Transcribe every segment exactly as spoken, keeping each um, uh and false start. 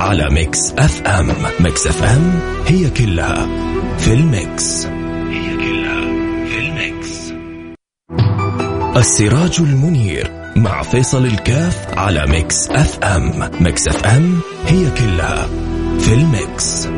على ميكس أف أم. ميكس أف أم هي كلها في الميكس. هي كلها في الميكس. السراج المنير مع فيصل الكاف على ميكس أف أم. ميكس أف أم هي كلها في الميكس.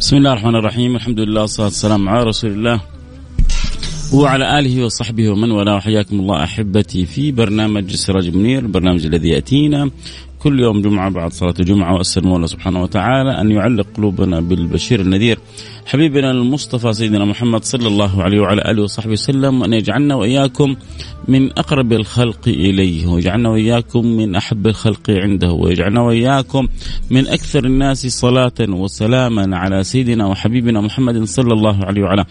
بسم الله الرحمن الرحيم، الحمد لله والصلاة والسلام على رسول الله وعلى آله وصحبه ومن والاه. حياكم الله أحبتي في برنامج السراج المنير، البرنامج الذي يأتينا كل يوم جمعة بعد صلاة الجمعة، وأسأل الله سبحانه وتعالى أن يعلق قلوبنا بالبشير النذير حبيبنا المصطفى سيدنا محمد صلى الله عليه وعلى آله وصحبه وسلم، وأن يجعلنا وإياكم من أقرب الخلق إليه، ويجعلنا وإياكم من أحب الخلق عنده، ويجعلنا وإياكم من أكثر الناس صلاة وسلاما على سيدنا وحبيبنا محمد صلى الله عليه وعلى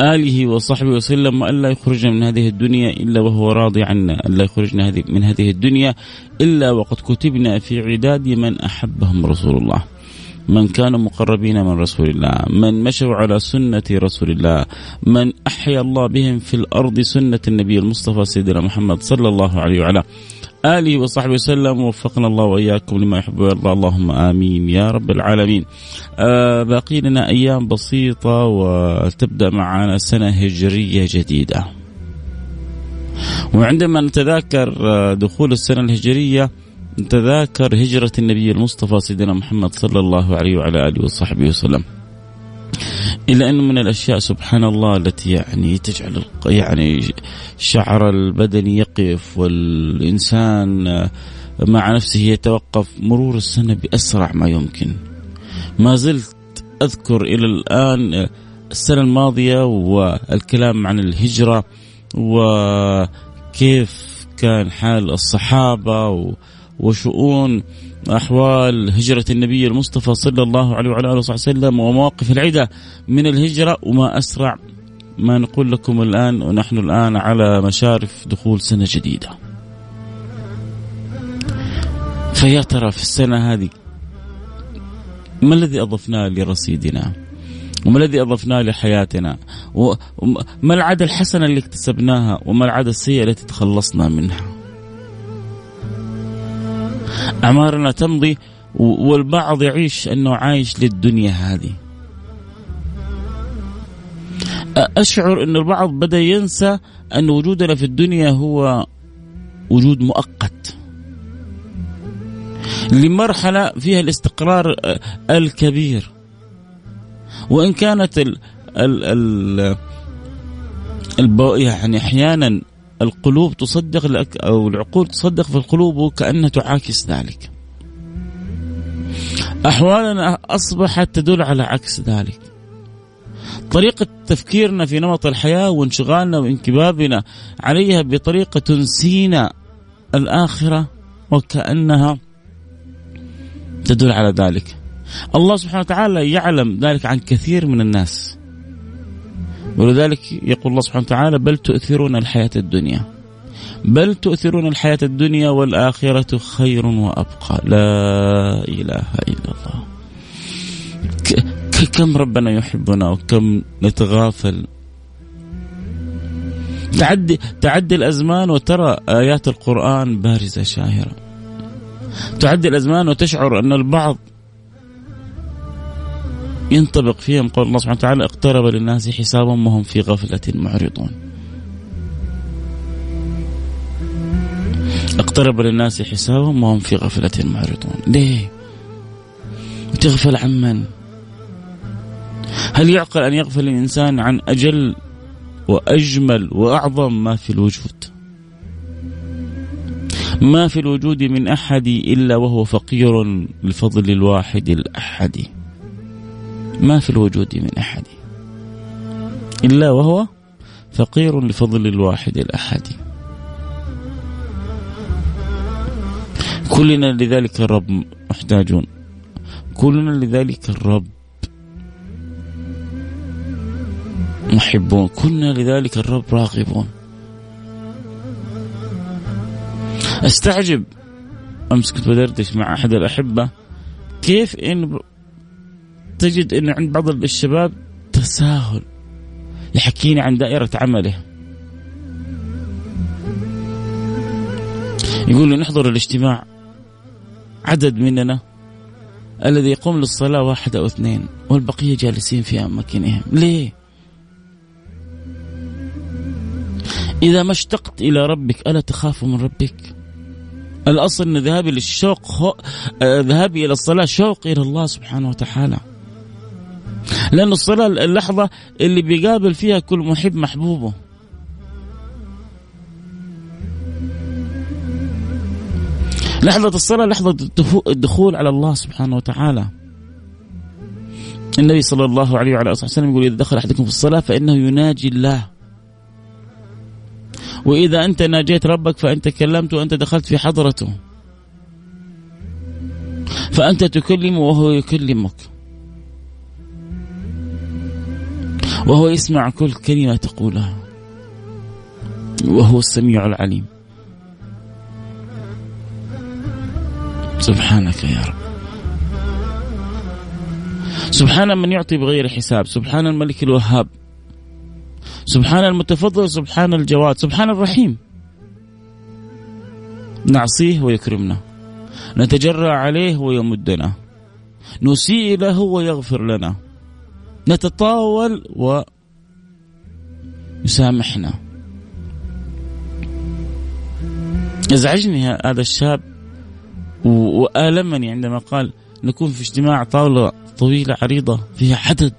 آله وصحبه وسلم، وأن لا يخرجنا من هذه الدنيا إلا وهو راضي عنا، أن لا يخرجنا من هذه الدنيا إلا وقد كتبنا في عداد من أحبهم رسول الله، من كانوا مقربين من رسول الله، من مشوا على سنة رسول الله، من أحيا الله بهم في الأرض سنة النبي المصطفى سيدنا محمد صلى الله عليه وعلى آله وصحبه وسلم. وفقنا الله وإياكم لما يحب ويرضى، اللهم آمين يا رب العالمين. آه باقي لنا أيام بسيطة وتبدأ معنا سنة هجرية جديدة، وعندما نتذاكر دخول السنة الهجرية نتذاكر هجرة النبي المصطفى سيدنا محمد صلى الله عليه وعلى آله وصحبه وسلم. إلا أنه من الأشياء سبحان الله التي يعني تجعل يعني شعر البدن يقف والإنسان مع نفسه يتوقف، مرور السنة بأسرع ما يمكن. ما زلت أذكر إلى الآن السنة الماضية والكلام عن الهجرة وكيف كان حال الصحابة وشؤون أحوال هجرة النبي المصطفى صلى الله عليه وعلى آله وسلم ومواقف العدة من الهجرة، وما أسرع ما نقول لكم الآن، ونحن الآن على مشارف دخول سنة جديدة. فيا ترى في السنة هذه ما الذي أضفناه لرصيدنا، وما الذي أضفناه لحياتنا، وما العادة الحسنة اللي اكتسبناها، وما العادة السيئة التي تخلصنا منها. أعمارنا تمضي والبعض يعيش أنه عايش للدنيا هذه. أشعر أن البعض بدأ ينسى أن وجودنا في الدنيا هو وجود مؤقت لمرحلة فيها الاستقرار الكبير، وإن كانت ال ال ال ال يعني أحيانا القلوب تصدق لك أو العقول تصدق في القلوب وكأنها تعاكس ذلك. أحوالنا أصبحت تدل على عكس ذلك. طريقة تفكيرنا في نمط الحياة وانشغالنا وانكبابنا عليها بطريقة تنسينا الآخرة وكأنها تدل على ذلك. الله سبحانه وتعالى يعلم ذلك عن كثير من الناس، ولذلك يقول الله سبحانه وتعالى: بل تؤثرون الحياة الدنيا، بل تؤثرون الحياة الدنيا والآخرة خير وأبقى. لا إله إلا الله. كم ربنا يحبنا وكم نتغافل. تعدي تعدي الأزمان وترى آيات القرآن بارزة شاهرة، تعدي الأزمان وتشعر أن البعض ينطبق فيهم قول الله سبحانه وتعالى: اقترب للناس حسابهم وهم في غفلة معرضون. اقترب للناس حسابهم وهم في غفلة معرضون. ليه تغفل عمن؟ هل يعقل أن يغفل الإنسان عن أجل وأجمل وأعظم ما في الوجود؟ ما في الوجود من أحد إلا وهو فقير لفضل الواحد الأحد. ما في الوجود من أحد إلا وهو فقير لفضل الواحد الأحد. كلنا لذلك الرب محتاجون، كلنا لذلك الرب محبون، كلنا لذلك الرب راغبون. استعجب أمس كنت بدردش مع أحد الأحبة كيف إن تجد إن عند بعض الشباب تساهل. يحكيني عن دائرة عمله، يقول لي نحضر الاجتماع عدد مننا الذي يقوم للصلاة واحد أو اثنين والبقية جالسين في أماكنهم. ليه؟ إذا ما اشتقت إلى ربك ألا تخاف من ربك؟ الأصل أن ذهابي للشوق هو... ذهابي إلى الصلاة شوق إلى الله سبحانه وتعالى، لأن الصلاة اللحظة اللي بيقابل فيها كل محب محبوبه. لحظة الصلاة لحظة الدخول على الله سبحانه وتعالى. النبي صلى الله عليه وعلى آله وسلم يقول إذا دخل أحدكم في الصلاة فإنه يناجي الله، وإذا أنت ناجيت ربك فأنت كلمت وأنت دخلت في حضرته، فأنت تكلم وهو يكلمك، وهو يسمع كل كلمة تقولها، وهو السميع العليم. سبحانك يا رب، سبحان من يعطي بغير حساب، سبحان الملك الوهاب، سبحان المتفضل، سبحان الجواد، سبحان الرحيم. نعصيه ويكرمنا، نتجرأ عليه ويمدنا، نسيء له ويغفر لنا، نتطاول ويسامحنا. يزعجني هذا الشاب وآلمني عندما قال نكون في اجتماع طاولة طويلة عريضة فيها عدد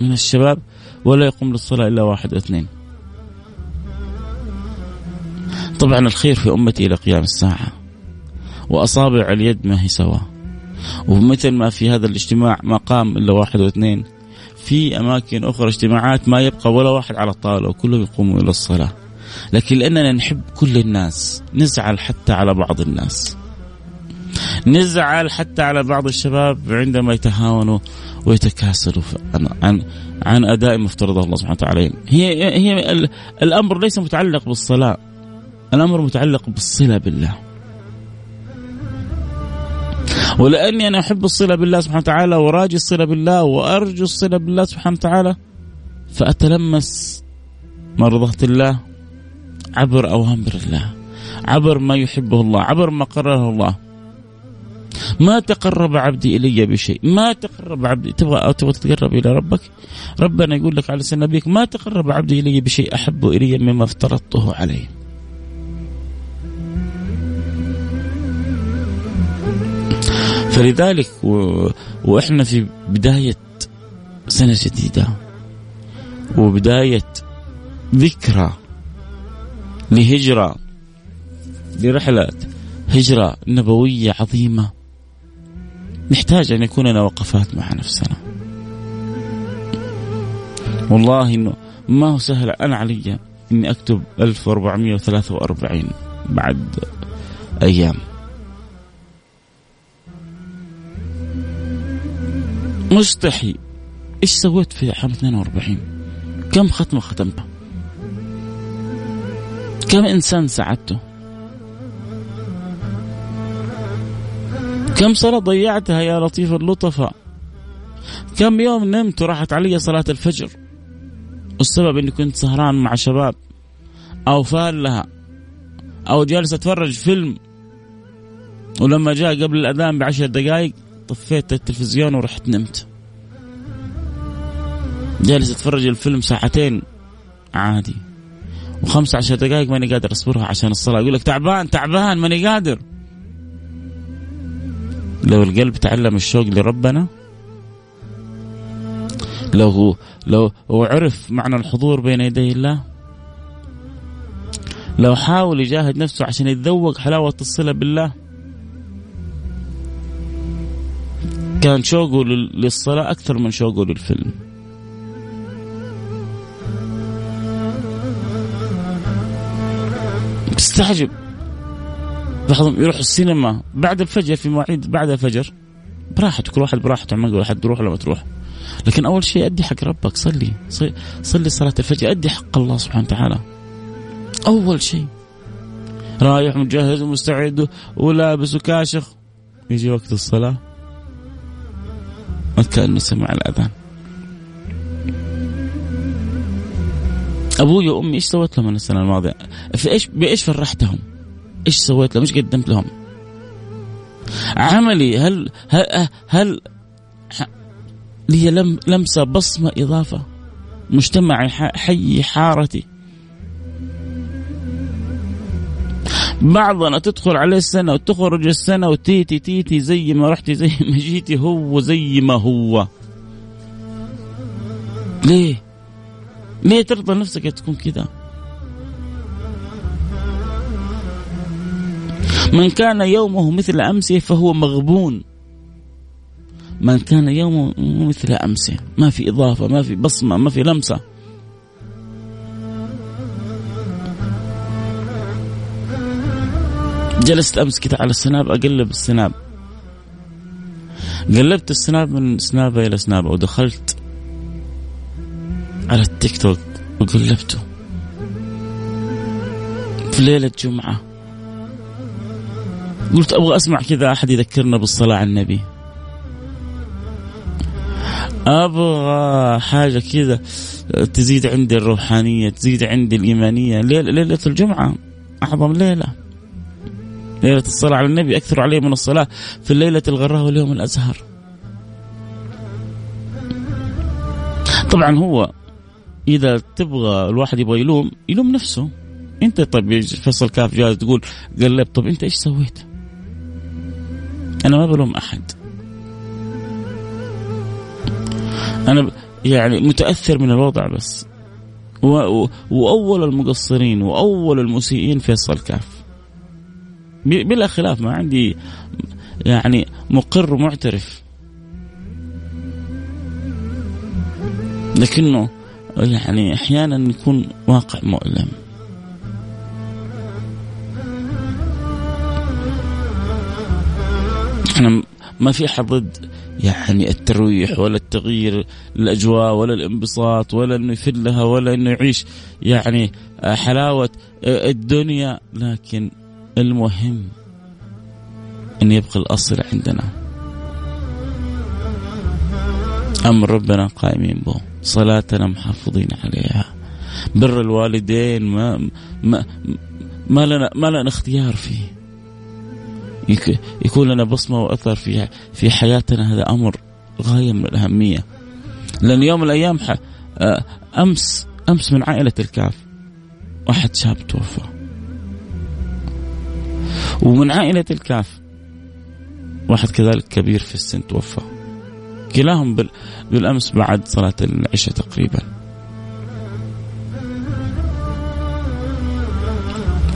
من الشباب ولا يقوم للصلاة إلا واحد اثنين. طبعا الخير في أمتي إلى قيام الساعة، وأصابع اليد ما هي سوا، ومثل ما في هذا الاجتماع ما قام إلا واحد واثنين، في أماكن أخرى اجتماعات ما يبقى ولا واحد على الطاولة وكلهم يقوموا إلى الصلاة. لكن لأننا نحب كل الناس نزعل حتى على بعض الناس، نزعل حتى على بعض الشباب عندما يتهاونوا ويتكاسلوا عن عن أداء مفترض الله سبحانه وتعالى. هي هي الأمر ليس متعلق بالصلاة، الأمر متعلق بالصلة بالله. ولأني أنا أحب الصلة بالله سبحانه وتعالى وراجي الصلة بالله وأرجو الصلة بالله سبحانه وتعالى، فأتلمس مرضاة الله عبر أوامر الله، عبر ما يحبه الله، عبر ما قرره الله. ما تقرب عبدي إلي بشيء، ما تقرب عبدي. تبغى تبغى تتقرب إلى ربك، ربنا يقول لك على لسان نبيك ما تقرب عبدي إلي بشيء أحب إلي مما افترضته عليه. فلذلك و... وإحنا في بداية سنة جديدة وبداية ذكرى لهجرة، لرحلة هجرة نبوية عظيمة، نحتاج أن يكون لنا وقفات مع نفسنا. والله إنه ما هو سهل. أنا علي إني أكتب ألف وأربعمائة وثلاثة وأربعين بعد أيام، مستحي. إيش سويت في عام اثنين وأربعين؟ كم ختمة ختمتها؟ كم إنسان ساعدته؟ كم صلاة ضيعتها يا لطيف اللطفة؟ كم يوم نمت وراحت علي صلاة الفجر والسبب أني كنت سهران مع شباب أو فال لها أو جالس أتفرج فيلم، ولما جاء قبل الأذان بعشر دقائق طفيت التلفزيون ورحت نمت. جالس أتفرج الفيلم ساعتين عادي، وخمس عشر دقائق ماني قادر أصبرها عشان الصلاة. يقول لك تعبان تعبان ماني قادر. لو القلب تعلم الشوق لربنا، لو لو وعرف معنى الحضور بين يدي الله، لو حاول يجاهد نفسه عشان يتذوق حلاوة الصلة بالله، كان شوقه للصلاة أكثر من شوقه للفيلم. بستعجب بعضهم يروحوا السينما بعد الفجر في مواعيد بعد الفجر براحته، كل واحد براحته، ما يقول حد تروح ولا ما تروح. لكن أول شيء أدي حق ربك، صلي صلي صلاة الفجر، أدي حق الله سبحانه وتعالى أول شيء. رايح مجهز ومستعد ولابس وكاشخ، يجي وقت الصلاة ما كان سمع الأذان. أبوي وأمي إيش سويت لهم السنة الماضية؟ في إيش بإيش فرحتهم؟ إيش سويت لهم؟ إيش قدمت لهم؟ عملي هل هل هل لي لم لمسة بصمة إضافة؟ مجتمعي حي حارتي. بعضنا تدخل عليه السنة وتخرج السنة وتيتي تيتي زي ما رحتي زي ما جيتي، هو زي ما هو. ليه؟ ليه ترضى نفسك تكون كذا؟ من كان يومه مثل أمسه فهو مغبون. من كان يومه مثل أمسه، ما في إضافة، ما في بصمة، ما في لمسة. جلست أمس كده على السناب أقلب السناب، قلبت السناب من سنابة إلى سنابة، ودخلت على التيك توك وقلبته في ليلة جمعة. قلت أبغى أسمع كذا أحد يذكرنا بالصلاة على النبي، أبغى حاجة كذا تزيد عندي الروحانية، تزيد عندي الإيمانية. ليلة الجمعة أعظم ليلة، ليلة الصلاة على النبي أكثر عليه من الصلاة في الليلة الغراء واليوم الأزهر. طبعا هو إذا تبغى الواحد يبغى يلوم يلوم نفسه. أنت طب فيصل كاف جاهز تقول قلب، طب أنت إيش سويت؟ أنا ما بلوم أحد، أنا يعني متأثر من الوضع بس. وأول المقصرين وأول المسيئين فيصل كاف بلا خلاف، ما عندي يعني مقر ومعترف، لكنه يعني أحيانا يكون واقع مؤلم. إحنا ما في أحد ضد يعني الترويح ولا التغيير الأجواء ولا الانبساط ولا إنه يفلها ولا إنه يعيش يعني حلاوة الدنيا، لكن المهم أن يبقى الأصل عندنا أمر ربنا قائمين به، صلاتنا محافظين عليها، بر الوالدين ما ما ما لنا ما لنا اختيار فيه، يكون لنا بصمة وأثر فيها في حياتنا. هذا أمر غاية من الأهمية. لأن يوم الأيام أمس أمس من عائلة الكاف واحد شاب توفى، ومن عائلة الكاف واحد كذلك كبير في السن توفى، كلاهم بالأمس بعد صلاة العشاء تقريبا.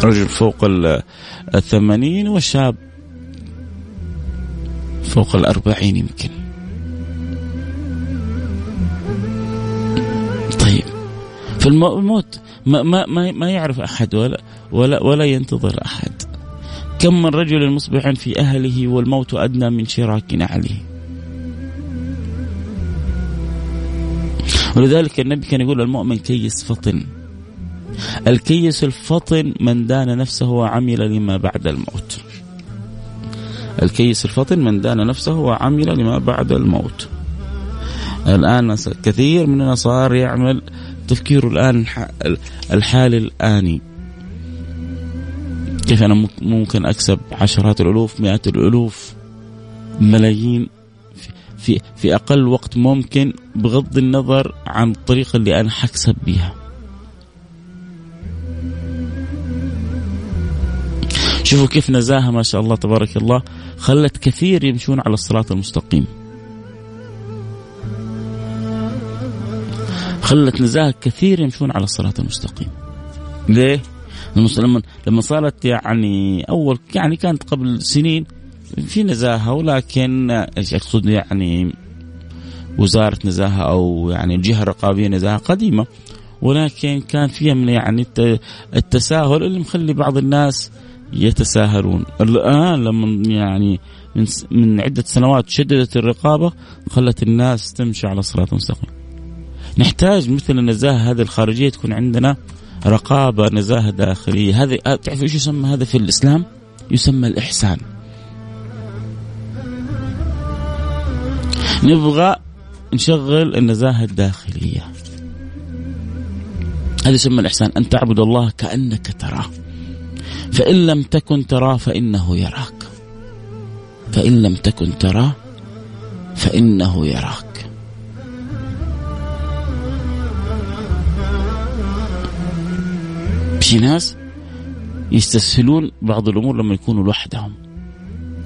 رجل فوق الثمانين وشاب فوق الأربعين يمكن. طيب في الموت ما, ما, ما يعرف أحد ولا, ولا, ولا ينتظر أحد. كم من رجل مصبح في أهله والموت أدنى من شراكنا عليه. ولذلك النبي كان يقول المؤمن كيس فطن، الكيس الفطن من دان نفسه وعمل لما بعد الموت. الكيس الفطن من دان نفسه وعمل لما بعد الموت. الآن كثير مننا صار يعمل تفكيره الآن الحال الآني، كيف أنا ممكن أكسب عشرات الألوف، مئات الألوف، ملايين في, في أقل وقت ممكن، بغض النظر عن الطريقة اللي أنا حكسب بيها. شوفوا كيف نزاهة ما شاء الله تبارك الله خلت كثير يمشون على الصراط المستقيم، خلت نزاهة كثير يمشون على الصراط المستقيم. ليه؟ المسلمون لما صارت يعني أول يعني كانت قبل سنين في نزاهة، ولكن أقصد يعني وزارة نزاهة أو يعني الجهة الرقابية نزاهة قديمة، ولكن كان فيها من يعني التساهل اللي مخلي بعض الناس يتساهلون. الآن لما يعني من, من عدة سنوات شددت الرقابة خلت الناس تمشي على صراط مستقيم. نحتاج مثل النزاهة هذه الخارجية تكون عندنا رقابة نزاهة داخلية. هذه تعرفوا ايش يسمى هذا في الإسلام؟ يسمى الإحسان. نبغى نشغل النزاهة الداخلية، هذا يسمى الإحسان. أن تعبد الله كأنك تراه، فإن لم تكن تراه فإنه يراك، فإن لم تكن تراه فإنه يراك. في ناس يستسهلون بعض الأمور لما يكونوا لوحدهم،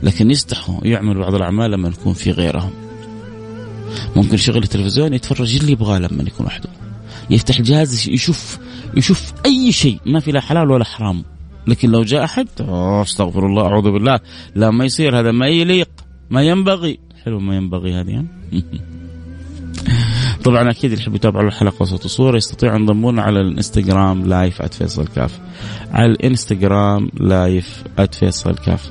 لكن يستحوا يعملوا بعض الأعمال لما يكون في غيرهم. ممكن شغل التلفزيون يتفرج اللي يبغاه لما يكون وحده، يفتح الجهاز يشوف يشوف أي شيء، ما في لا حلال ولا حرام. لكن لو جاء أحد استغفر الله أعوذ بالله، لا ما يصير، هذا ما يليق، ما ينبغي. حلو ما ينبغي هذه يعني. طبعا أكيد اللي يحب يتابع الحلقة صوت وصورة يستطيع ينضمونا على الانستغرام لايف at فيصل كاف، على الانستغرام لايف at فيصل كاف.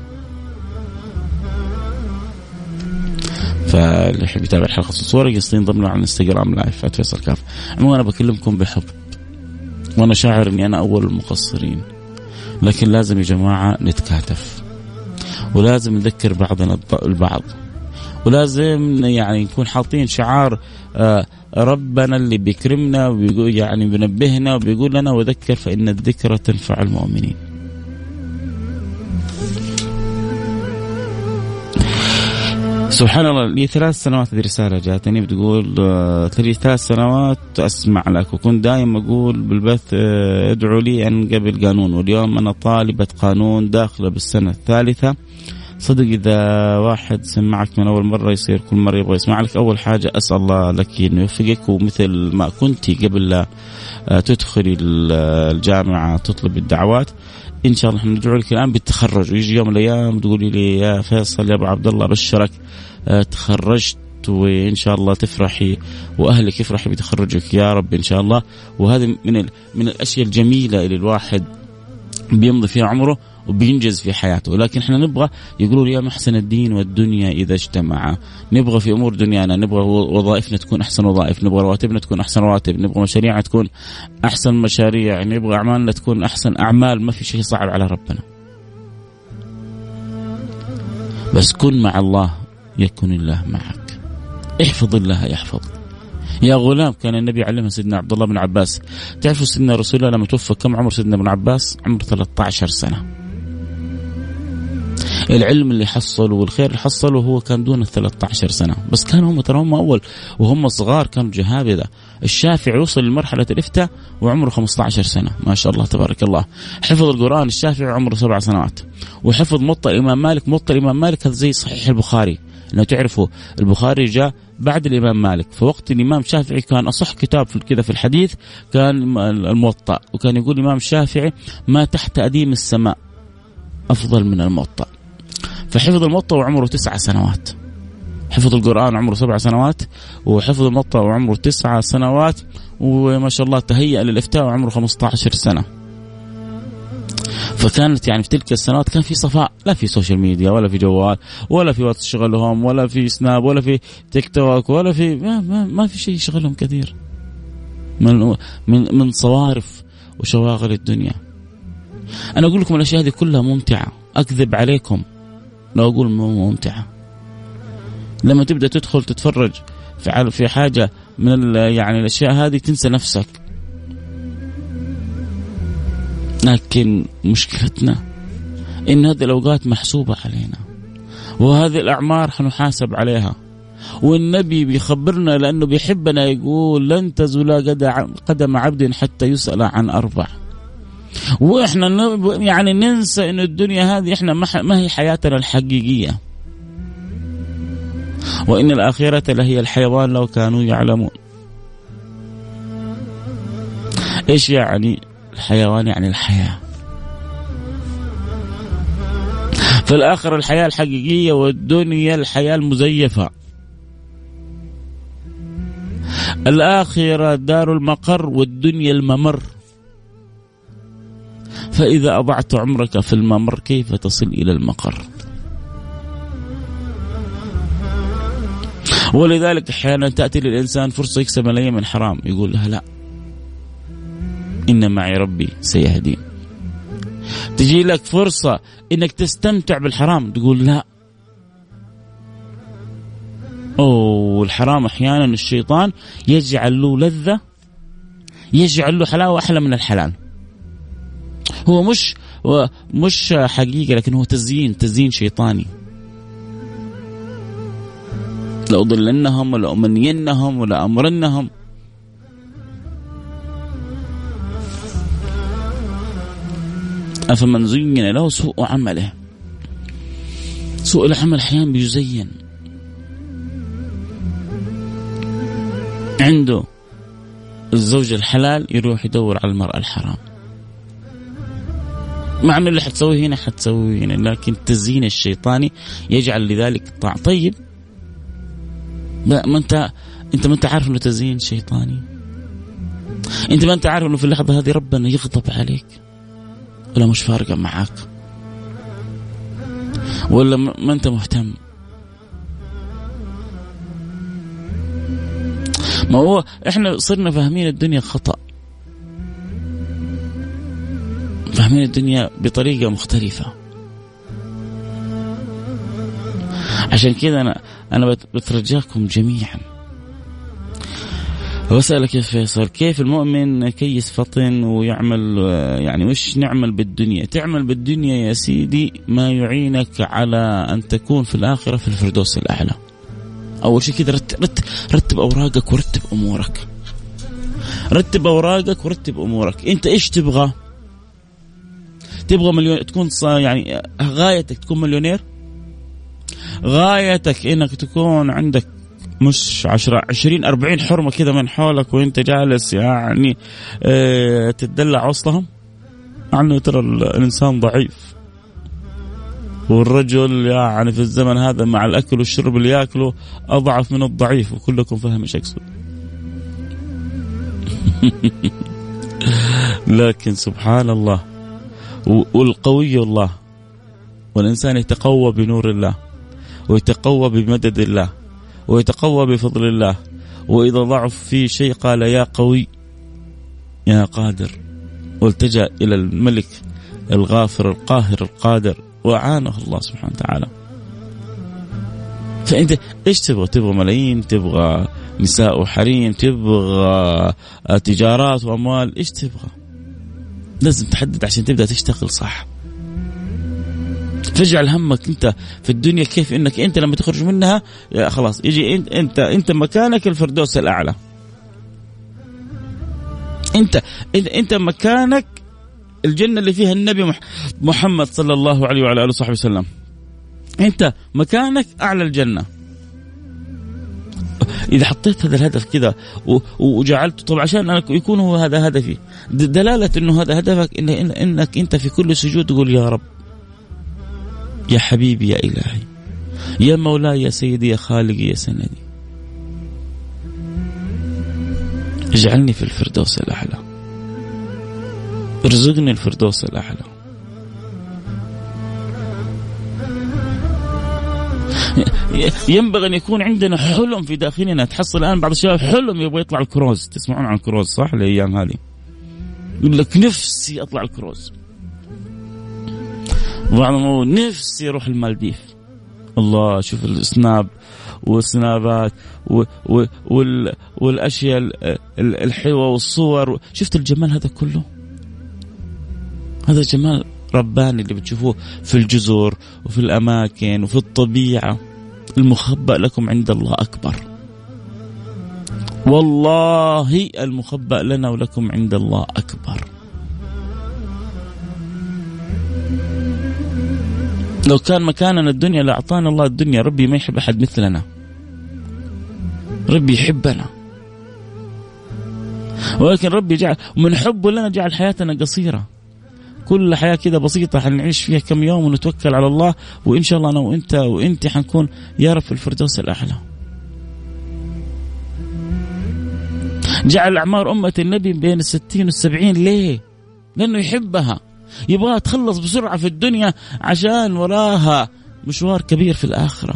فاللي يحب يتابع الحلقة الصورة يستطيع ينضمنا على الانستغرام لايف at فيصل كاف. عموما أنا بكلمكم بحب، وأنا شاعر إني أنا أول المقصرين، لكن لازم يا جماعة نتكاتف، ولازم نذكر بعضنا البعض، ولازم يعني نكون حاطين شعار ربنا اللي بيكرمنا وبيقول يعني بينبهنا وبيقول لنا وذكر فإن الذكرى تنفع المؤمنين. سبحان الله، لي ثلاث سنوات هذه رسالة جاتني بتقول لي ثلاث سنوات أسمع لك وكنت دائما أقول بالبث ادعوا لي أن قبل قانون، واليوم أنا طالبة قانون داخلة بالسنة الثالثة. صدق إذا واحد سمعك من أول مرة يصير كل مرة يبغى يسمع لك. أول حاجة أسأل الله لك أن يوفقك، ومثل ما كنتي قبل لا تدخلي الجامعة تطلب الدعوات، إن شاء الله ندعو لك الآن بالتخرج، ويجي يوم الأيام تقولي لي يا فيصل يا أبو عبد الله بشرك تخرجت، وإن شاء الله تفرحي وأهلك يفرحوا بتخرجك يا رب إن شاء الله. وهذه من من الأشياء الجميلة اللي الواحد بيمضي فيها عمره وبينجز في حياته. ولكن احنا نبغى يقولوا يا محسن الدين والدنيا إذا اجتمع. نبغى في أمور دنيانا، نبغى وظائفنا تكون أحسن وظائف، نبغى رواتبنا تكون أحسن رواتب، نبغى مشاريعنا تكون أحسن مشاريع، نبغى أعمالنا تكون أحسن أعمال. ما في شيء صعب على ربنا، بس كن مع الله يكن الله معك، احفظ الله يحفظك يا غلام. كان النبي علمها سيدنا عبد الله بن عباس. تعرفوا سيدنا رسول الله لما توفى كم عمر سيدنا بن عباس؟ عمر ثلاثة عشر سنة. العلم اللي حصله والخير اللي حصله هو كان دون ثلاثة عشر سنة، بس كانوا هم ترى هم أول وهم صغار كانوا جهابذة. الشافعي وصل لمرحلة الإفتاء وعمره خمسة عشر سنة ما شاء الله تبارك الله. حفظ القرآن الشافعي عمره سبع سنوات، وحفظ موطأ الإمام مالك. موطأ الإمام مالك هذا زي صحيح البخاري، لو تعرفوا البخاري جاء بعد الإمام مالك، فوقت الإمام الشافعي كان أصح كتاب في كذا في الحديث كان الموطأ، وكان يقول الإمام الشافعي ما تحت أديم السماء أفضل من الموطأ. فحفظ الموطأ وعمره تسع سنوات، حفظ القرآن عمره سبع سنوات، وحفظ الموطأ وعمره تسع سنوات، وما شاء الله تهيأ للإفتاء وعمره خمسة عشر سنة. فكانت يعني في تلك السنوات كان في صفاء، لا في سوشيال ميديا ولا في جوال ولا في واتس شغلهم ولا في سناب ولا في تيك توك ولا في ما, ما, ما في شيء شغلهم كثير من من من صوارف وشواغل الدنيا. أنا أقول لكم الأشياء هذه كلها ممتعة، أكذب عليكم لو أقول مو ممتعة. لما تبدأ تدخل تتفرج في في حاجة من يعني الأشياء هذه تنسى نفسك. لكن مشكلتنا إن هذه الأوقات محسوبة علينا، وهذه الأعمار حنحاسب عليها. والنبي بيخبرنا لأنه بيحبنا يقول لن تزول قدم عبد حتى يسأل عن أربع. وإحنا يعني ننسى إن الدنيا هذه إحنا ما هي حياتنا الحقيقية، وإن الآخرة لهي الحيوان لو كانوا يعلمون. إيش يعني الحيوان؟ يعني الحياة. في الآخرة الحياة الحقيقية، والدنيا الحياة المزيفة. الآخرة دار المقر والدنيا الممر، فإذا أضعت عمرك في الممر كيف تصل إلى المقر؟ ولذلك أحيانا تأتي للإنسان فرصة يكسب ملايين من حرام، يقول لها لا، إن معي ربي سيهدين. تجي لك فرصة إنك تستمتع بالحرام، تقول لا، أو الحرام أحيانا الشيطان يجعل له لذة، يجعل له حلاوة أحلى من الحلال. هو مش مش حقيقة، لكن هو تزيين، تزيين شيطاني. لأضلنهم ولأمنينهم ولأمرنهم. أفمن زين له سوء عمله. سوء العمل أحيانا بيزين، عنده الزوج الحلال يروح يدور على المرأة الحرام، مع أن اللي حتسويه هنا حتسويه هنا، لكن التزيين الشيطاني يجعل لذلك طاع. طيب لا، ما انت انت ما انت عارف انه تزيين شيطاني، انت ما انت عارف انه في اللحظة هذه ربنا يغضب عليك، ولا مش فارقة معاك، ولا ما انت مهتم. ما هو احنا صرنا فاهمين الدنيا خطأ، فاهمين الدنيا بطريقة مختلفة. عشان كده انا انا بترجاكم جميعا واسألك يا فيصل، كيف المؤمن كيس فطن ويعمل؟ يعني وش نعمل بالدنيا؟ تعمل بالدنيا يا سيدي ما يعينك على ان تكون في الآخرة في الفردوس الأعلى. أول شيء كده رتب, رتب, رتب أوراقك ورتب أمورك، رتب أوراقك ورتب أمورك. أنت إيش تبغى؟ تبغى مليون تكون، يعني غايتك تكون مليونير، غايتك إنك تكون عندك مش عشرة عشرين أربعين حرمة كده من حولك وإنت جالس يعني اه تتدلع وصلهم. عنه ترى الإنسان ضعيف، والرجل يعني في الزمن هذا مع الأكل والشرب اللي يأكله أضعف من الضعيف، وكلكم فهم إيش أقصد. لكن سبحان الله، والقوي الله، والإنسان يتقوى بنور الله، ويتقوى بمدد الله، ويتقوى بفضل الله، وإذا ضعف في شيء قال يا قوي يا قادر، والتجأ إلى الملك الغافر القاهر القادر، وعانه الله سبحانه وتعالى. فأنت إيش تبغى؟ تبغى ملايين؟ تبغى نساء وحريم؟ تبغى تجارات وأموال؟ إيش تبغى؟ لازم تحدد عشان تبدأ تشتغل صح. فاجعل همك أنت في الدنيا كيف أنك أنت لما تخرج منها خلاص يجي أنت أنت, انت مكانك الفردوس الأعلى. أنت أنت مكانك الجنة اللي فيها النبي محمد صلى الله عليه وعلى آله وصحبه وسلم. أنت مكانك أعلى الجنة. إذا حطيت هذا الهدف كذا وجعلته، طبعا عشان يكون هو هذا هدفي، دلالة إنه هذا هدفك إن إن إنك أنت في كل سجود تقول يا رب، يا حبيبي، يا إلهي، يا مولاي، يا سيدي، يا خالقي، يا سندي، اجعلني في الفردوس الأعلى، ارزقني الفردوس الأعلى. ينبغي أن يكون عندنا حلم في داخلنا. تحصل الآن بعض الشباب حلم يبغى يطلع الكروز، تسمعون عن الكروز صح؟ الأيام هذه يقول لك نفسي أطلع الكروز، بعضهم نفسي يروح المالديف. الله، شوف السناب والسنابات والأشياء الحلوة والصور، شفت الجمال هذا كله؟ هذا جمال رباني اللي بتشوفوه في الجزر وفي الأماكن وفي الطبيعة. المخبأ لكم عند الله أكبر، والله المخبأ لنا ولكم عند الله أكبر. لو كان مكاننا الدنيا لأعطانا الله الدنيا. ربي ما يحب أحد مثلنا، ربي يحبنا، ولكن ربي جعل من حبه لنا جعل حياتنا قصيرة، كل حياة كده بسيطة حنعيش فيها كم يوم ونتوكل على الله، وإن شاء الله أنا وإنت وإنت حنكون يا رب في الفردوس الأعلى. جعل أعمار أمة النبي بين الستين والسبعين، ليه؟ لأنه يحبها، يبغاها تخلص بسرعة في الدنيا عشان وراها مشوار كبير في الآخرة.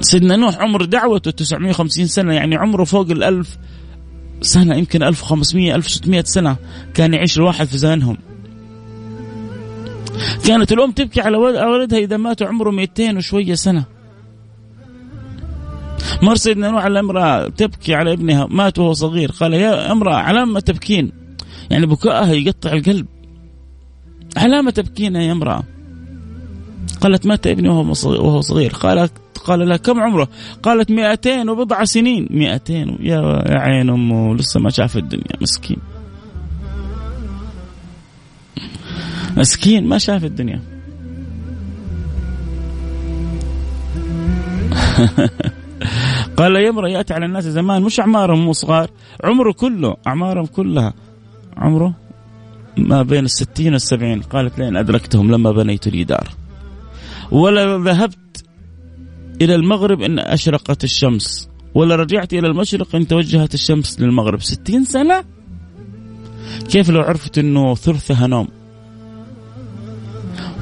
سيدنا نوح عمر دعوته تسعمائة وخمسين سنة، يعني عمره فوق الألف سنة، يمكن ألف وخمسمائة ألف وستمائة سنة كان يعيش الواحد في زمنهم. كانت الأم تبكي على ولدها إذا مات عمره مئتين وشوية سنة. مر سيدنا نوح على امرأة تبكي على ابنها مات وهو صغير، قال يا امرأة علامة تبكين، يعني بكائها يقطع القلب، علامة تبكين يا امرأة؟ قالت مات ابني وهو صغير. قالت قال لها كم عمره؟ قالت مئتين وبضع سنين. مئتين يا عين أمه، لسه ما شاف الدنيا، مسكين مسكين ما شاف الدنيا. قال يا امرأة يأتي على الناس زمان مش أعمارهم صغار، عمره كله، أعمارهم كلها عمره ما بين الستين والسبعين. قالت لين أدركتهم لما بنيت لي دار، ولا ذهبت إلى المغرب إن أشرقت الشمس، ولا رجعت إلى المشرق إن توجهت الشمس للمغرب. ستين سنة، كيف لو عرفت إنه ثلثها نوم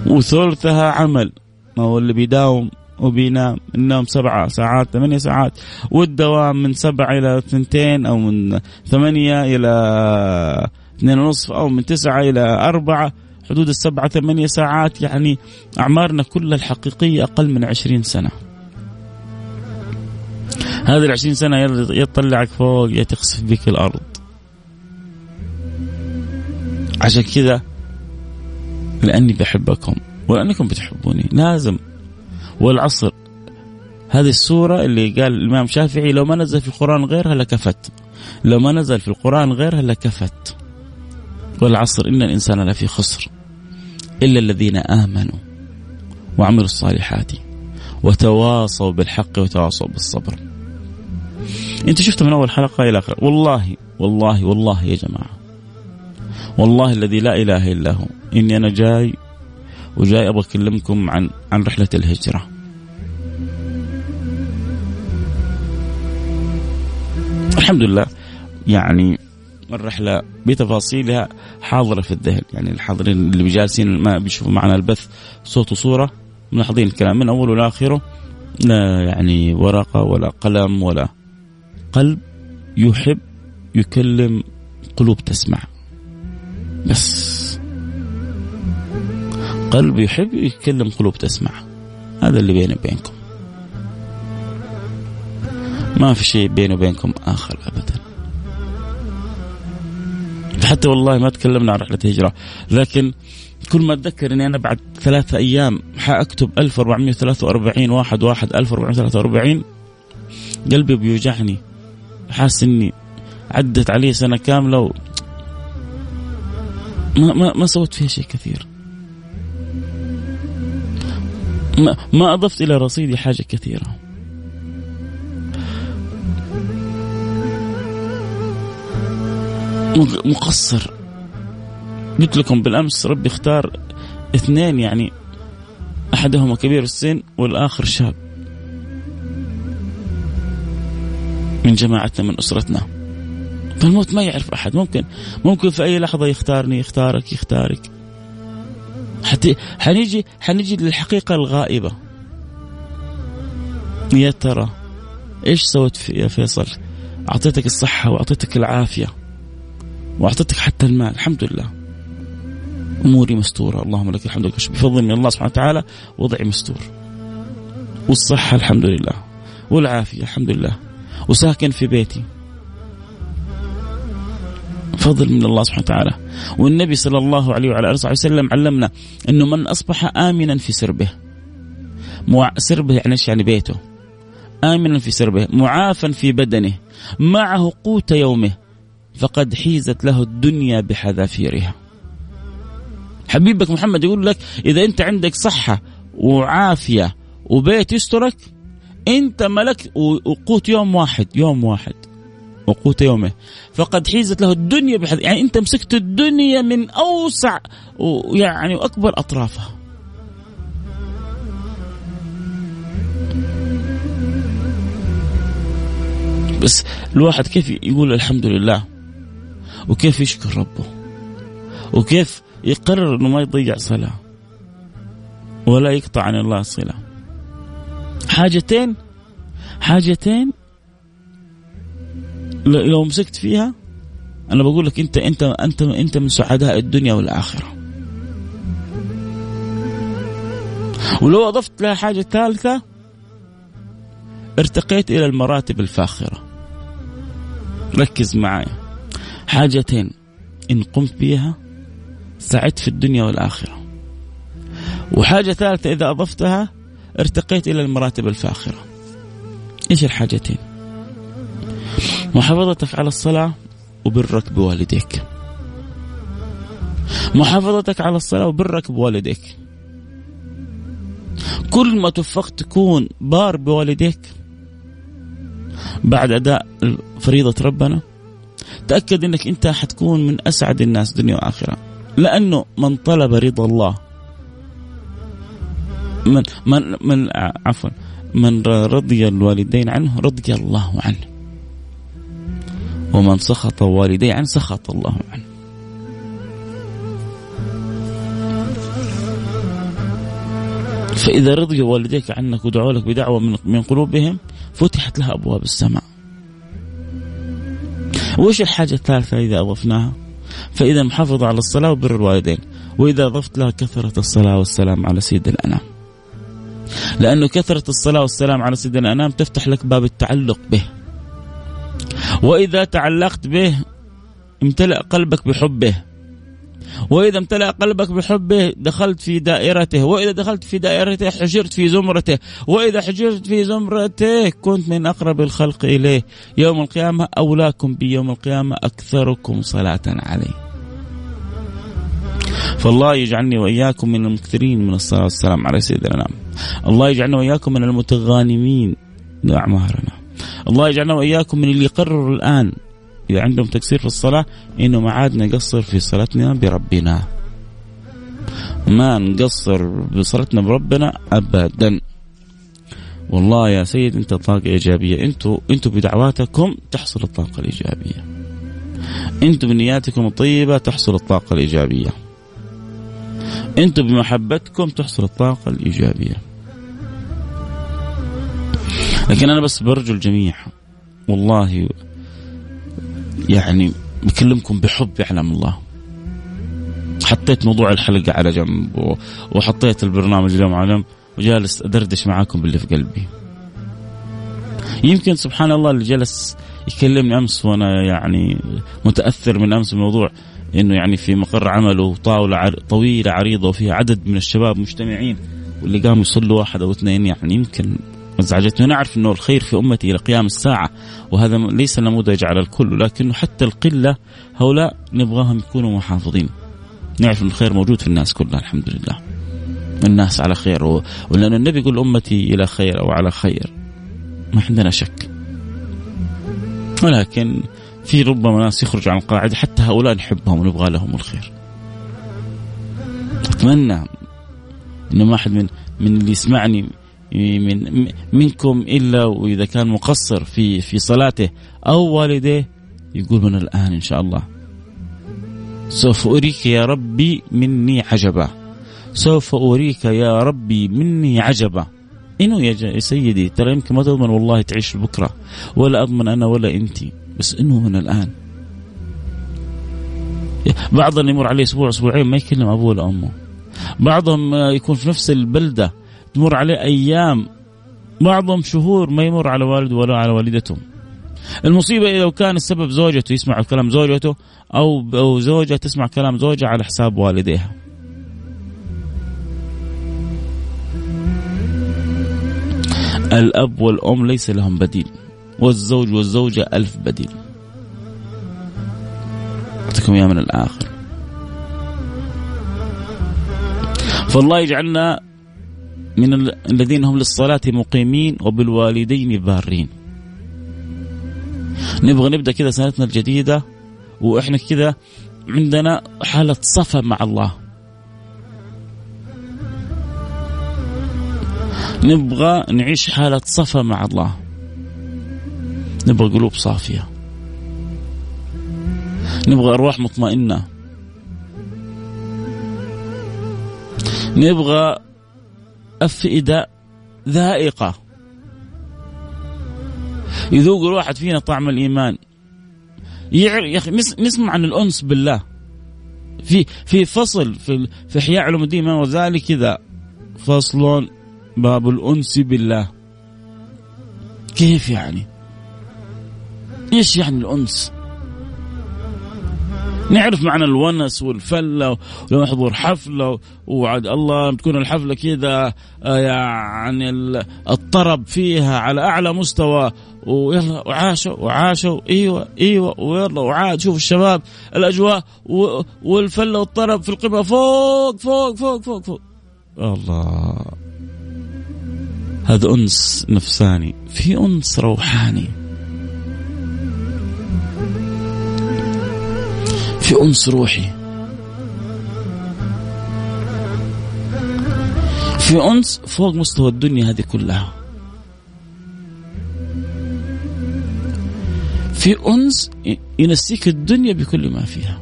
وثلثها عمل؟ ما هو اللي بيداوم وبينام، النوم سبعة ساعات ثمانية ساعات، والدوام من سبعة إلى ثنتين، أو من ثمانية إلى اثنين ونصف، أو من تسعة إلى أربعة، حدود السبعة ثمانية ساعات. يعني أعمارنا كلها الحقيقية أقل من عشرين سنة. هذه العشرين سنة يطلعك فوق يتقصف بك الأرض. عشان كذا لأني بحبكم ولأنكم بتحبوني لازم. والعصر، هذه السورة اللي قال الإمام الشافعي لو ما نزل في القرآن غيرها لكفت، لو ما نزل في القرآن غيرها لكفت. والعصر إن الإنسان لفي خسر إلا الذين آمنوا وعملوا الصالحات وتواصوا بالحق وتواصوا بالصبر. انت شفت من اول حلقه الى اخر، والله والله والله يا جماعه، والله الذي لا اله الا هو، اني انا جاي وجاي ابغى اكلمكم عن عن رحله الهجره. الحمد لله يعني الرحله بتفاصيلها حاضره في الذهن، يعني الحاضرين اللي بجالسين ما بيشوفوا معنا البث صوت وصوره ملاحظين الكلام من أوله لآخره، لا يعني ورقة ولا قلم ولا قلب يحب يكلم قلوب تسمع، بس قلب يحب يكلم قلوب تسمع. هذا اللي بيني وبينكم، ما في شيء بيني وبينكم آخر أبدا. حتى والله ما تكلمنا عن رحلة هجرة، لكن كل ما أتذكر أني أنا بعد ثلاثة أيام حأكتب ألف وأربعمائة وثلاثة وأربعين واحد واحد ألف وأربعمائة وثلاثة وأربعين قلبي بيوجعني، حاس أني عدت عليه سنة كاملة و... ما, ما, ما سويت فيها شيء كثير، ما, ما أضفت إلى رصيدي حاجة كثيرة. مقصر. قلت لكم بالأمس ربي اختار اثنين، يعني أحدهما كبير السن والآخر شاب من جماعتنا من أسرتنا. فالموت ما يعرف أحد، ممكن ممكن في أي لحظة يختارني يختارك يختارك، حتى حنيجي حنيجي للحقيقة الغائبة. يا ترى إيش سويت في يا فيصل؟ أعطيتك الصحة وأعطيتك العافية وأعطيتك حتى المال، الحمد لله أموري مستورة، اللهم لك الحمد والشكر، بفضل من الله سبحانه وتعالى وضعي مستور، والصحة الحمد لله، والعافية الحمد لله، وساكن في بيتي بفضل من الله سبحانه وتعالى. والنبي صلى الله عليه وعلى آله وسلم علمنا أنه من أصبح آمنا في سربه، سربه يعني إيش؟ يعني بيته، آمنا في سربه معافا في بدنه معه قوت يومه فقد حيزت له الدنيا بحذافيرها. حبيبك محمد يقول لك إذا أنت عندك صحة وعافية وبيت يسترك أنت ملك وقوت يوم واحد يوم واحد وقوت يومه فقد حيزت له الدنيا بحذ... يعني أنت مسكت الدنيا من أوسع ويعني وأكبر أطرافها. بس الواحد كيف يقول الحمد لله وكيف يشكر ربه وكيف يقرر أنه ما يضيع صلاة ولا يقطع عن الله صلة. حاجتين حاجتين لو مسكت فيها أنا بقول لك أنت أنت أنت أنت من سعداء الدنيا والآخرة. ولو أضفت لها حاجة ثالثة ارتقيت إلى المراتب الفاخرة. ركز معايا، حاجتين إن قمت بيها سعدت في الدنيا والآخرة، وحاجة ثالثة إذا أضفتها ارتقيت إلى المراتب الفاخرة. إيش الحاجتين؟ محافظتك على الصلاة وبرك بوالديك. محافظتك على الصلاة وبرك بوالديك. كل ما توفقت تكون بار بوالديك بعد أداء فريضة ربنا تأكد أنك أنت حتكون من أسعد الناس دنيا وآخرة. لأنه من طلب رضا الله من من من عفوا من رضي الوالدين عنه رضي الله عنه، ومن سخط والديه عنه سخط الله عنه. فإذا رضي والديك عنك ودعوا لك بدعوة من قلوبهم فتحت لها أبواب السماء. وإيش الحاجة الثالثة إذا أضفناها؟ فإذا محافظ على الصلاة وبر الوالدين، وإذا أضفت لها كثرة الصلاة والسلام على سيد الأنام. لأنه كثرة الصلاة والسلام على سيد الأنام تفتح لك باب التعلق به، وإذا تعلقت به امتلأ قلبك بحبه، وإذا امتلأ قلبك بحبه دخلت في دائرته، وإذا دخلت في دائرته حجرت في زمرته، وإذا حجرت في زمرته كنت من أقرب الخلق إليه يوم القيامة. أولاكم بيوم القيامة أكثركم صلاة عليه. فالله يجعلني وإياكم من المكثرين من الصلاة والسلام على سيدنا الأنام. الله يجعلنا وإياكم من المتغانمين لأعمارنا. الله يجعلنا وإياكم من اللي يقرر الآن إذا عندهم تكسير في الصلاة إنه ما عاد نقصر في صلاتنا بربنا، ما نقصر بصلاتنا بربنا أبدا. والله يا سيد أنت طاقة إيجابية، أنتوا أنتوا بدعواتكم تحصل الطاقة الإيجابية، أنتوا بنياتكم الطيبة تحصل الطاقة الإيجابية، أنتوا بمحبتكم تحصل الطاقة الإيجابية. لكن أنا بس برجو الجميع والله يعني بكلمكم بحب يعلم الله. حطيت موضوع الحلقة على جنب وحطيت البرنامج اليوم على جنب وجالس أدردش معاكم باللي في قلبي. يمكن سبحان الله اللي جلس يكلمني أمس وأنا يعني متأثر من أمس الموضوع إنه يعني في مقر عمله طاولة طويلة عريضة وفيها عدد من الشباب مجتمعين واللي قاموا يصلوا واحد أو اثنين، يعني يمكن ازعجتني. نعرف أنه الخير في أمتي إلى قيام الساعة وهذا ليس نموذج على الكل، لكنه حتى القلة هؤلاء نبغاهم يكونوا محافظين. نعرف أن الخير موجود في الناس كلها الحمد لله، الناس على خير، ولأن النبي يقول أمتي إلى خير أو على خير، ما عندنا شك. ولكن في ربما ناس يخرج عن القاعدة، حتى هؤلاء نحبهم ونبغى لهم الخير. أتمنى أنه ما أحد من, من اللي يسمعني من منكم إلا وإذا كان مقصر في في صلاته أو والديه يقول من الآن إن شاء الله سوف أريك يا ربي مني عجبا، سوف أريك يا ربي مني عجبا. إنه يا سيدي ترى يمكن ما تضمن والله تعيش بكرة، ولا أضمن أنا ولا أنتي، بس إنه من الآن. بعضهم يمر عليه أسبوع أسبوعين ما يكلم أبوه ولا أمه، بعضهم يكون في نفس البلدة تمر عليه أيام، بعضهم شهور ما يمر على والد ولا على والدته. المصيبة لو كان السبب زوجته يسمع كلام زوجته أو أو زوجة تسمع كلام زوجها على حساب والديها. الأب والأم ليس لهم بديل، والزوج والزوجة ألف بديل. أعطيكم إياه من الآخر. فالله يجعلنا من الذين هم للصلاة مقيمين وبالوالدين بارين. نبغى نبدأ كذا سنتنا الجديدة وإحنا كذا عندنا حالة صفا مع الله. نبغى نعيش حالة صفا مع الله. نبغى قلوب صافية. نبغى أرواح مطمئنة. نبغى أفئدة ذائقة يذوق الواحد فينا طعم الإيمان. يا أخي نسمع عن الأنس بالله. في في فصل في في إحياء علوم الدين وذلك كذا فصل باب الأنس بالله. كيف يعني؟ إيش يعني الأنس؟ نعرف معنى الونس والفلة ولما نحضر حفلة وعد الله تكون الحفلة كذا يعني الطرب فيها على أعلى مستوى ويلا وعاشوا وعاشوا إيوة إيوة ويلا وعاد شوف الشباب الأجواء والفلة والطرب في القمة فوق فوق فوق فوق فوق. الله، هذا أنس نفساني، في أنس روحاني، في أنس روحي، في أنس فوق مستوى الدنيا هذه كلها، في أنس ينسيك الدنيا بكل ما فيها،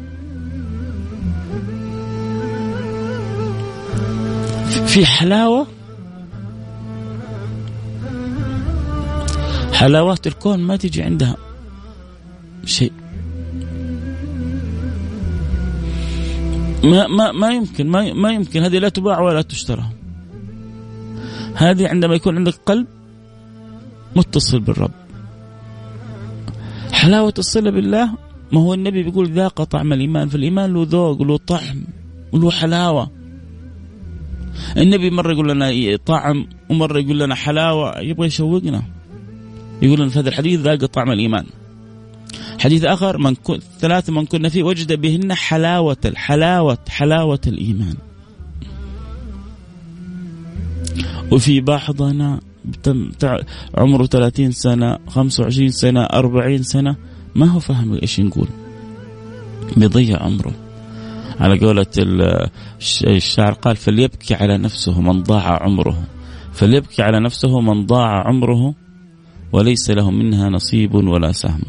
في حلاوة حلاوات الكون ما تيجي عندها شيء. ما ما ما يمكن ما ما يمكن هذه لا تباع ولا تشترى. هذه عندما يكون عندك قلب متصل بالرب. حلاوة الصلة بالله، ما هو النبي بيقول ذاق طعم الإيمان، فالإيمان له ذوق له طعم له حلاوة. النبي مرة يقول لنا طعم ومرة يقول لنا حلاوة، يبغى يشوقنا. يقول لنا في هذا الحديث ذاق طعم الإيمان. حديث آخر من كن ثلاثة من كنا فيه وجد بهن حلاوة الحلاوة حلاوة الإيمان. وفي بعضنا عمره ثلاثين سنة خمسة وعشرين سنة أربعين سنة ما هو فاهم إيش نقول، بيضيع عمره. على قولة الشاعر قال فليبكي على نفسه من ضاع عمره، فليبكي على نفسه من ضاع عمره وليس له منها نصيب ولا سهم،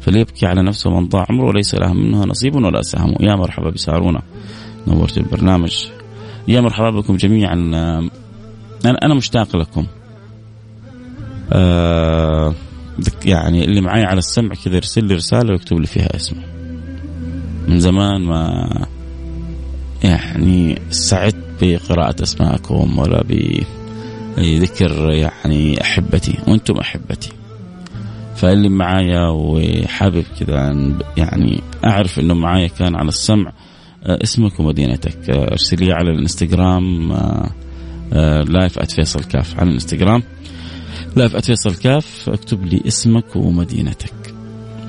فليبكي على نفسه من ضاع عمره وليس له منها نصيب ولا سهم. يا مرحبا بسارونا نورت البرنامج، يا مرحبا بكم جميعا. أنا مشتاق لكم. آه يعني اللي معي على السمع كذا يرسل لي رسالة ويكتب لي فيها اسمه. من زمان ما يعني سعدت بقراءة اسماءكم ولا بذكر يعني أحبتي وأنتم أحبتي. فاللي معايا وحابب كذا يعني أعرف إنه معايا كان على السمع اسمك ومدينتك، أرسلي على الانستغرام لايف آت فيصل الكاف، على الانستغرام لايف آت فيصل الكاف، اكتب لي اسمك ومدينتك.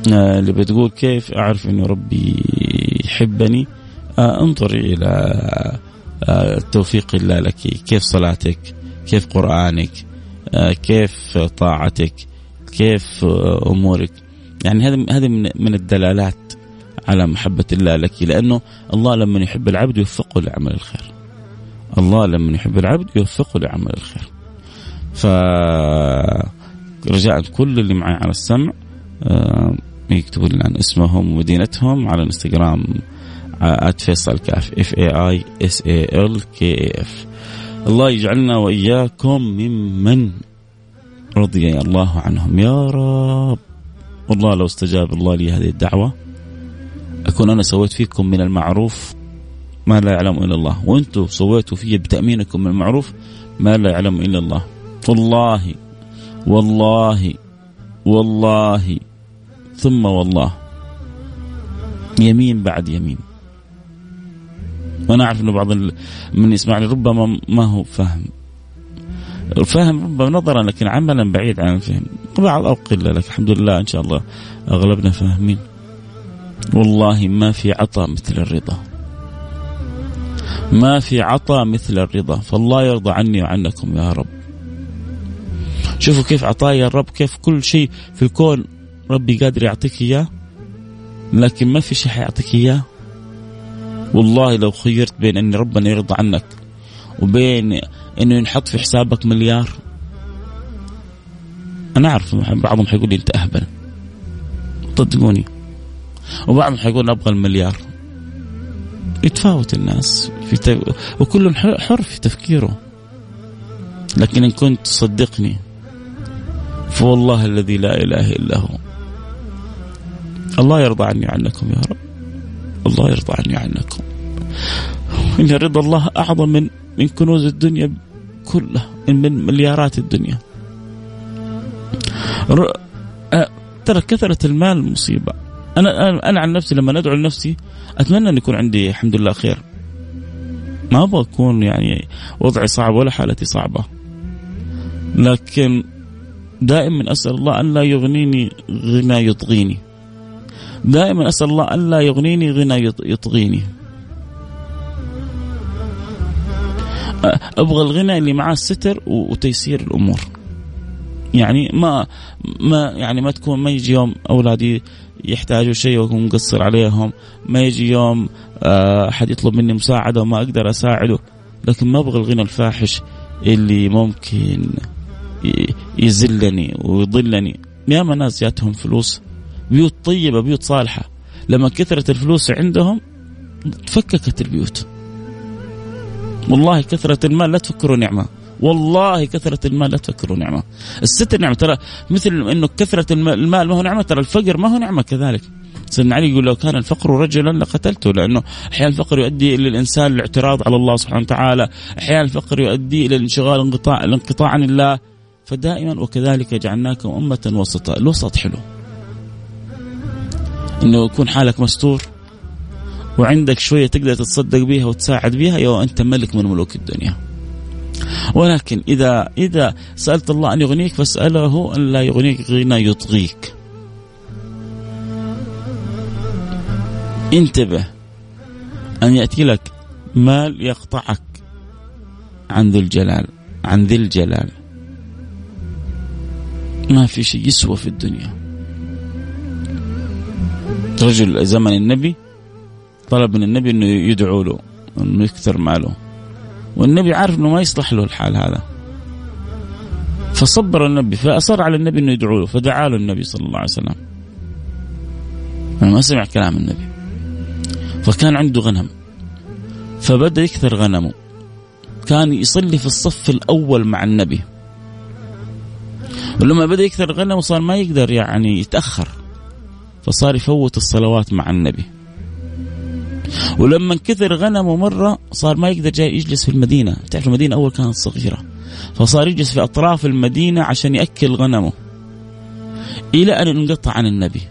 اللي بتقول كيف أعرف إنه ربي يحبني، انظري إلى توفيق الله لك، كيف صلاتك، كيف قرآنك، كيف طاعتك، كيف أمورك. يعني هذا هذا من الدلالات على محبة الله لك، لأنه الله لما يحب العبد يوفقه لعمل الخير. الله لما يحب العبد يوفقه لعمل الخير. فرجاء كل اللي معي على السمع يكتبوا لنا عن اسمهم ومدينتهم على الانستغرام آت فيصل كاف اف اي اي اس اي ال كي اف. الله يجعلنا وإياكم ممن رضي الله عنهم يا رب. والله لو استجاب الله لي هذه الدعوة أكون أنا سويت فيكم من المعروف ما لا يعلم إلا الله، وأنتم سويتوا في بتأمينكم من المعروف ما لا يعلم إلا الله. والله والله والله ثم والله، يمين بعد يمين. وأنا أعرف أن بعض من يسمعني ربما ما هو فاهم فاهم ربما نظرا لكن عملا بعيد عن الفهم، بعض أو قلة، لكن الحمد لله إن شاء الله أغلبنا فاهمين. والله ما في عطاء مثل الرضا، ما في عطاء مثل الرضا، فالله يرضى عني وعنكم يا رب. شوفوا كيف عطايا الرب، كيف كل شيء في الكون ربي قادر يعطيك إياه، لكن ما في شيء حيعطيك إياه. والله لو خيرت بين أن ربنا يرضى عنك وبين أنه ينحط في حسابك مليار، أنا أعرف بعضهم حيقول لي أنت أهبل، صدقوني، وبعضهم حيقول أبغى المليار. يتفاوت الناس في تف... وكل حر في تفكيره، لكن إن كنت تصدقني فوالله الذي لا إله إلا هو، الله يرضى عني عنكم يا رب، الله يرضى عني عنكم. إن رضا الله أعظم من من كنوز الدنيا كلها، من مليارات الدنيا. ترى كثرة المال مصيبة. أنا أنا عن نفسي لما أدعو لنفسي أتمنى أن يكون عندي الحمد لله خير، ما أبغى أكون يعني وضعي صعب ولا حالتي صعبة، لكن دائما أسأل الله أن لا يغنيني غنى يطغيني، دائما أسأل الله أن لا يغنيني غنى يطغيني. أبغى الغنى اللي معاه الستر وتيسير الأمور، يعني ما ما يعني ما تكون ما يجي يوم أولادي يحتاجوا شيء وأكون مقصر عليهم، ما يجي يوم أحد يطلب مني مساعدة وما أقدر أساعده، لكن ما أبغى الغنى الفاحش اللي ممكن يزلني ويضلني. ياما ناس جاتهم فلوس، بيوت طيبة، بيوت صالحة، لما كثرت الفلوس عندهم تفككت البيوت. والله كثرة المال لا تفكروا نعمة، والله كثرة المال لا تفكروا نعمة. الستر نعمة، ترى مثل إنه كثرة المال ما هو نعمة، ترى الفقر ما هو نعمة كذلك. سيدنا علي يقول لو كان الفقر رجلا لقتلته، لأنه أحيانا الفقر يؤدي إلى الإنسان الاعتراض على الله سبحانه وتعالى، أحيانا الفقر يؤدي إلى الانشغال انقطاع الانقطاع عن الله. فدائما وكذلك جعلناكم أمة وسطا. الوسط حلو، إنه يكون حالك مستور وعندك شوية تقدر تتصدق بيها وتساعد بيها، يا أنت ملك من ملوك الدنيا. ولكن إذا إذا سألت الله أن يغنيك فاسأله أن لا يغنيك غنى يطغيك. انتبه أن يأتي لك مال يقطعك عن ذي الجلال، عن ذي الجلال. ما في شيء يسوى في الدنيا. رجل زمن النبي طلب من النبي أنه يدعو له أنه يكثر ماله، والنبي عارف أنه ما يصلح له الحال هذا، فصبر النبي، فأصر على النبي أنه يدعو له، فدعا له النبي صلى الله عليه وسلم. أنا ما سمع كلام النبي، فكان عنده غنم فبدأ يكثر غنمه. كان يصلي في الصف الأول مع النبي، ولما بدأ يكثر غنمه صار ما يقدر يعني يتأخر، فصار يفوت الصلوات مع النبي. ولما كثر غنمه مرة صار ما يقدر جاي يجلس في المدينة، تعرف المدينة أول كانت صغيرة، فصار يجلس في أطراف المدينة عشان يأكل غنمه، إلى أن انقطع عن النبي.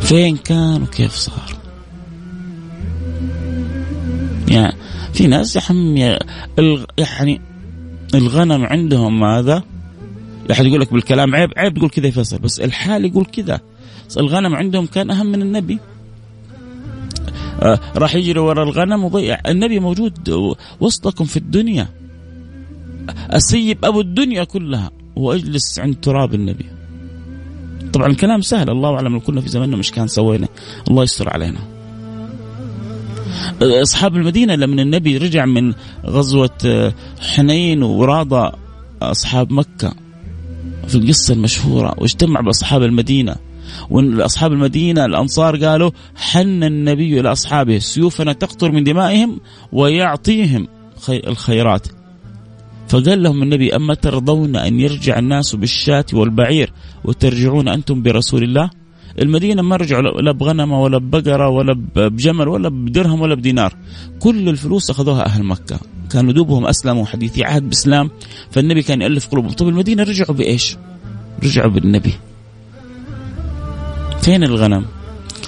فين كان وكيف صار؟ يعني في ناس يعني الغنم عندهم ماذا؟ لا أحد يقول لك بالكلام عيب، عيب يقول كذا فيصل، بس الحال يقول كذا. الغنم عندهم كان أهم من النبي، آه راح يجري وراء الغنم وضيع. النبي موجود وسطكم في الدنيا، أسيب أبو الدنيا كلها وأجلس عند تراب النبي. طبعا الكلام سهل، الله أعلم، لو كنا في زماننا مش كان سوينا، الله يستر علينا. أصحاب المدينة لما النبي رجع من غزوة حنين وراضى أصحاب مكة في القصة المشهورة، واجتمع بأصحاب المدينة، والأصحاب المدينة الأنصار قالوا حن النبي إلى أصحابه، سيوفنا تقطر من دمائهم ويعطيهم الخيرات. فقال لهم النبي أما ترضون أن يرجع الناس بالشاة والبعير وترجعون أنتم برسول الله؟ المدينة ما رجعوا لا بغنم ولا بقرة ولا بجمل ولا بدرهم ولا بدينار، كل الفلوس أخذوها أهل مكة، كانوا دوبهم أسلموا حديثي عهد بإسلام، فالنبي كان يألف قلوبهم. طب المدينة رجعوا بإيش؟ رجعوا بالنبي. فين الغنم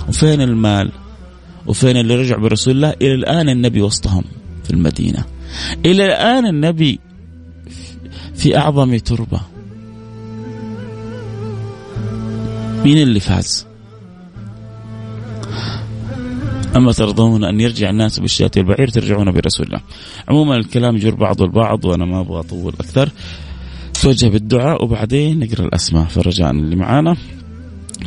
وفين المال وفين اللي رجع برسول الله؟ إلى الآن النبي وسطهم في المدينة، إلى الآن النبي في أعظم تربة. مين اللي فاز؟ أما ترضون أن يرجع الناس بالشاة والبعير ترجعون برسول الله. عموما الكلام يجر بعض البعض وأنا ما أبغى أطول أكثر. توجه بالدعاء وبعدين نقرأ الأسماء، فرجاء اللي معانا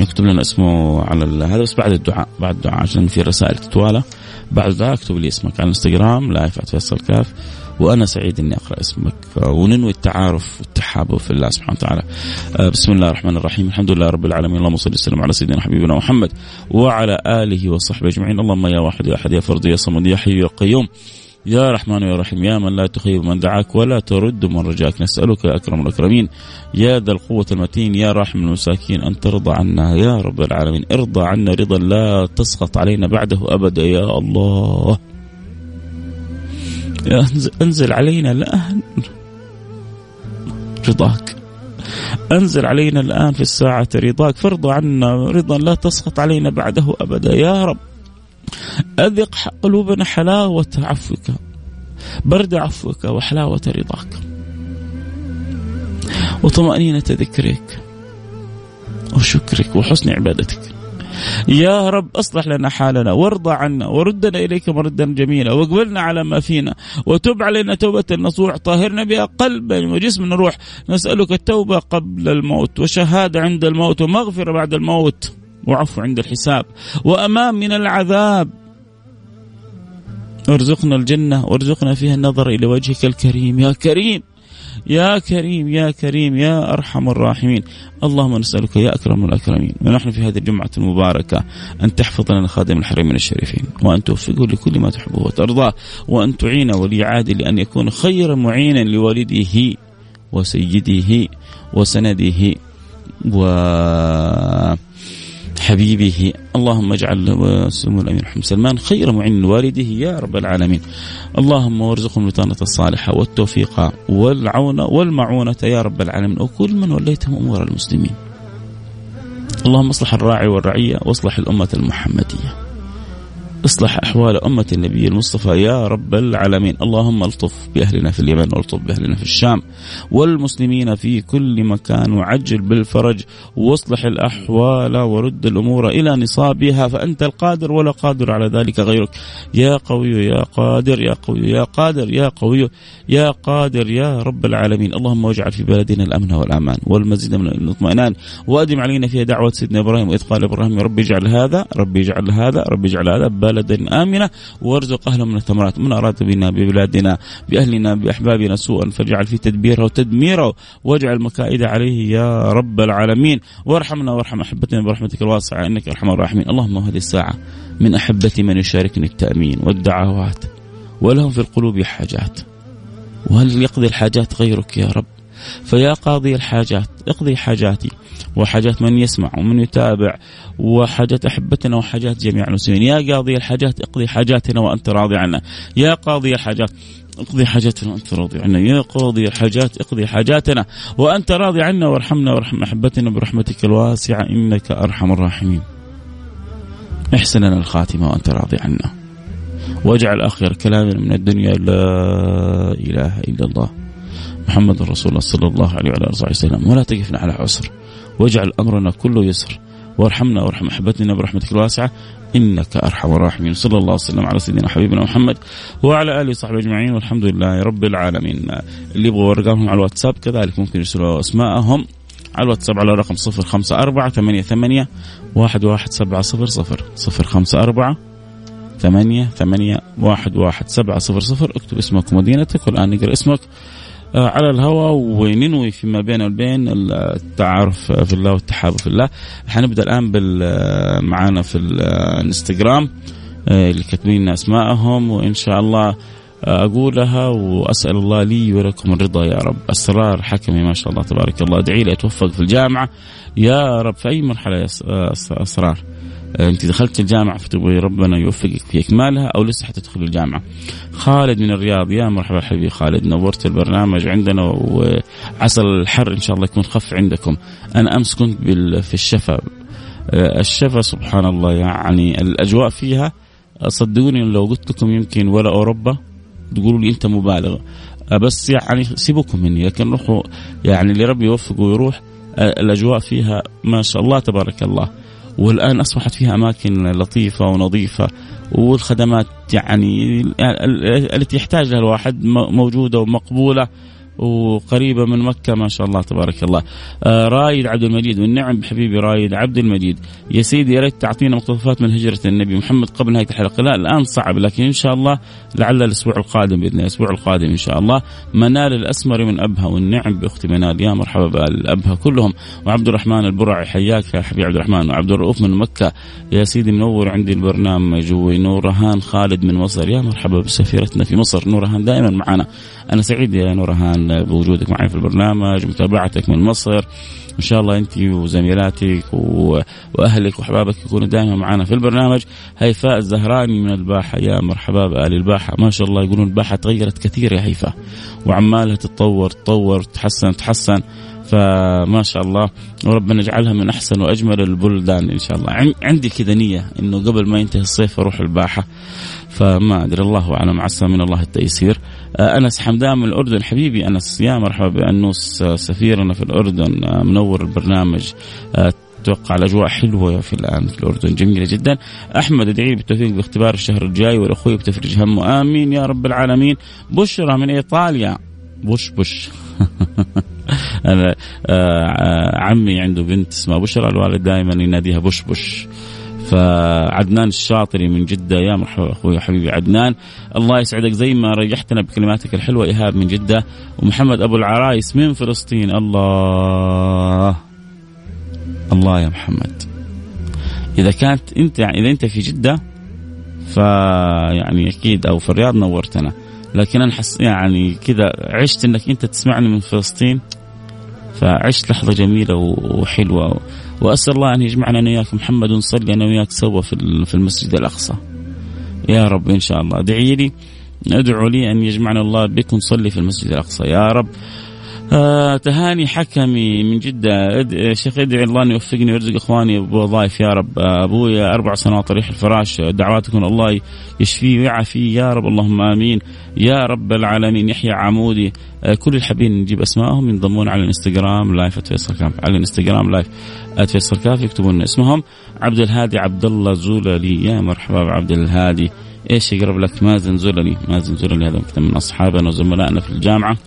يكتب لنا اسمه على هذا، بس بعد الدعاء، بعد الدعاء عشان في رسائل تتوالى. بعد الدعاء اكتب لي اسمك على الانستغرام لايف فيصل الكاف، وأنا سعيد أني أقرأ اسمك، وننوي التعارف والتحابب في الله سبحانه وتعالى. بسم الله الرحمن الرحيم، الحمد لله رب العالمين، اللهم صل وسلم على سيدنا حبيبنا محمد وعلى آله وصحبه أجمعين. اللهم يا واحد يا أحد يا فرد يا صمد يا حي يا قيوم يا رحمن يا رحيم، يا من لا تخيب من دعاك ولا ترد من رجاك، نسألك يا أكرم الأكرمين يا ذا القوة المتين يا راحم المساكين أن ترضى عنا يا رب العالمين، ارضى عنا رضا لا تسقط علينا بعده أبدا يا الله، أنزل علينا الآن رضاك، أنزل علينا الآن في الساعة رضاك، فارضى عنا رضا لا تسقط علينا بعده أبدا يا رب، أذق قلوبنا حلاوة عفوك، برد عفوك وحلاوة رضاك وطمأنينة ذكرك وشكرك وحسن عبادتك يا رب. أصلح لنا حالنا وارضى عنا وردنا إليك مردا جميلا، واقبلنا على ما فينا وتب علينا توبة نصوح، طاهرنا بها قلبا وجسمنا روح، نسألك التوبة قبل الموت وشهادة عند الموت ومغفرة بعد الموت وعفو عند الحساب وأمان من العذاب، ارزقنا الجنة وارزقنا فيها النظر إلى وجهك الكريم يا كريم يا كريم يا كريم يا أرحم الراحمين. اللهم نسألك يا أكرم الأكرمين ونحن في هذه الجمعة المباركة أن تحفظ لنا خادم الحرمين الشريفين، وأن توفقه لكل ما تحبه وترضاه، وأن تعين ولي عهده لأن يكون خير معينا لوالده وسيده وسنده وحبيبه. اللهم اجعل سمو الأمير محمد سلمان خير معين لوالده يا رب العالمين. اللهم وارزقهم البطانة الصالحة والتوفيق والعون والمعونة يا رب العالمين، وكل من وليتهم أمور المسلمين. اللهم اصلح الراعي والرعية، واصلح الأمة المحمدية، اصلح أحوال أمة النبي المصطفى يا رب العالمين. اللهم الطف بأهلنا في اليمن، والطف بأهلنا في الشام والمسلمين في كل مكان، وعجل بالفرج، واصلح الأحوال ورد الأمور إلى نصابها، فأنت القادر ولا قادر على ذلك غيرك يا قوي يا قادر يا قوي يا قادر يا قوي يا قادر يا رب العالمين. اللهم واجعل في بلدنا الأمن والأمان والمزيد من الاطمئنان، وأدم علينا فيها دعوة سيدنا إبراهيم وإذ قال إبراهيم يا رب اجعل هذا رب اجعل هذا رب اجعل هذا بلدا آمنة، وارزق أهله من الثمرات، من أراد بنا ببلادنا بأهلنا بأحبابنا سوءا فاجعل في تدبيره وتدميره، واجعل مكائد عليه يا رب العالمين، وارحمنا وارحم أحبتنا برحمتك الواسعة إنك أرحم الراحمين. اللهم هذه الساعة من أحبتي من يشاركني التأمين والدعوات، ولهم في القلوب حاجات، وهل يقضي الحاجات غيرك يا رب؟ فيا قاضي الحاجات اقضي حاجاتي وحاجات من يسمع ومن يتابع، وحاجات أحبتنا وحاجات جميع المسلمين. يا قاضي الحاجات اقضي حاجاتنا وأنت راضي عنا، يا قاضي الحاجات اقضي حاجاتنا وأنت راضي عنا، يا قاضي الحاجات اقضي حاجاتنا وأنت راضي عنا، وارحمنا وارحم أحبتنا برحمتك الواسعة إنك أرحم الراحمين. احسن لنا الخاتمة وأنت راضي عنا، واجعل آخر كلامنا من الدنيا لا إله إلا الله محمد رسول الله صلى الله عليه وعلى آله وسلم، ولا تقفنا على عسر، واجعل أمرنا كله يسر، وارحمنا وارحم أحبتنا برحمتك الواسعة إنك أرحم الراحمين. صلى الله وسلم على سيدنا حبيبنا محمد وعلى آله وصحبه أجمعين، والحمد لله رب العالمين. اللي يبغوا أرقامهم على الواتساب كذلك ممكن يرسلوا أسماءهم على الواتساب على رقم صفر خمسة أربعة ثمانية ثمانية واحد واحد سبعة صفر صفر، ثمانية ثمانية واحد واحد سبعة صفر صفر. اكتب اسمك ومدينتك، والآن نقرأ اسمك على الهواء وننوي فيما بين وبين التعارف في الله والتحابب في الله. حنبدأ الآن معانا في الانستغرام اللي كاتبين أسماءهم، وإن شاء الله أقولها وأسأل الله لي ولكم الرضا يا رب. أسرار حكمي ما شاء الله تبارك الله، أدعي لي أتوفق في الجامعة يا رب. في أي مرحلة يا أسرار أنت دخلت الجامعة فتبغي ربنا يوفقك في إكمالها، أو لسه حتدخل الجامعة؟ خالد من الرياض، يا مرحبا حبيبي خالد، نورت البرنامج عندنا، وعسل الحر إن شاء الله يكون خف عندكم. أنا أمس كنت في الشفا الشفا سبحان الله، يعني الأجواء فيها صدقوني لو قلت لكم يمكن ولا أوروبا تقولوا لي أنت مبالغ، بس يعني سيبوكم مني، لكن روحوا يعني اللي ربي يوفقه ويروح. الأجواء فيها ما شاء الله تبارك الله، والآن أصبحت فيها أماكن لطيفة ونظيفة والخدمات يعني التي يحتاجها الواحد موجودة ومقبولة وقريبة من مكة ما شاء الله تبارك الله. آه رايد عبد المجيد، والنعم حبيبي رايد عبد المجيد، يا سيدي يا ريت تعطينا مقتطفات من هجرة النبي محمد قبل نهاية الحلقة. لا الآن صعب، لكن إن شاء الله لعل الأسبوع القادم بإذن الله. الأسبوع القادم إن شاء الله. منال الأسمر من أبها، والنعم بأختي منال، يا مرحبا بالأبها كلهم. وعبد الرحمن البرعي، حياك يا حبيبي عبد الرحمن. وعبد الرؤوف من مكة، يا سيدي منور عندي البرنامج. ونورهان خالد من مصر، يا مرحبا بسفيرتنا في مصر نورهان دائما معنا. أنا سعيد يا نورهان بوجودك معي في البرنامج ومتابعتك من مصر. إن شاء الله أنت وزميلاتك وأهلك وأحبابك يكونوا دائما معنا في البرنامج. هيفاء الزهراني من الباحة، يا مرحبا بأهل الباحة ما شاء الله، يقولون الباحة تغيرت كثير يا هيفاء، وعمالها تتطور تطور تحسن تحسن، فما شاء الله وربنا يجعلها من أحسن وأجمل البلدان إن شاء الله. عندي كذا نية إنه قبل ما ينتهي الصيف أروح الباحة، فما أدري الله أعلم، عسى من الله التيسير. أنس حمدان من الأردن، حبيبي أنس يا مرحبا بأنوس سفيرنا في الأردن، منور البرنامج. أتوقع الأجواء حلوة في الآن في الأردن، جميلة جدا. أحمد أدعي بالتوفيق باختبار الشهر الجاي، والأخوي بتفرج همه، آمين يا رب العالمين. بشرى من إيطاليا، بوش بوش أنا عمي عنده بنت اسمها بشرى، الوالد دائما يناديها بوش بوش. فعدنان الشاطري من جدة، يا مرحبا أخوي وحبيبي عدنان، الله يسعدك زي ما ريحتنا بكلماتك الحلوة. إيهاب من جدة، ومحمد أبو العرايس من فلسطين. الله الله يا محمد، إذا كانت أنت إذا أنت في جدة فيعني أكيد أو في الرياض نورتنا، لكن أنا حس يعني كذا عشت أنك أنت تسمعني من فلسطين، فعشت لحظة جميلة وحلوة. وأسأل الله أن يجمعنا أنا وياك محمد، ونصلي أنا وياك سوا في المسجد الأقصى يا رب إن شاء الله. ادعي لي، ادعوا لي أن يجمعنا الله بك ونصلي في المسجد الأقصى يا رب. آه تهاني حكمي من جدة، شيخ ادعي الله أن يوفقني ويرزق إخواني بوظائف يا رب. أبويا أربع سنوات ريح الفراش، دعواتكم الله يشفيه ويعافيه يا رب، اللهم آمين يا رب العالمين. يحيى عمودي، آه كل الحبين نجيب أسمائهم ينضمون على الانستغرام لايف @فيصل كاف، على الانستغرام لايف @فيصل كاف، يكتبون اسمهم. عبد الهادي عبد الله زولالي، يا مرحبا بعبد الهادي، إيش يقرب لك مازن زولالي، مازن زولالي هذا من أصحابنا وزملائنا في الجامعة.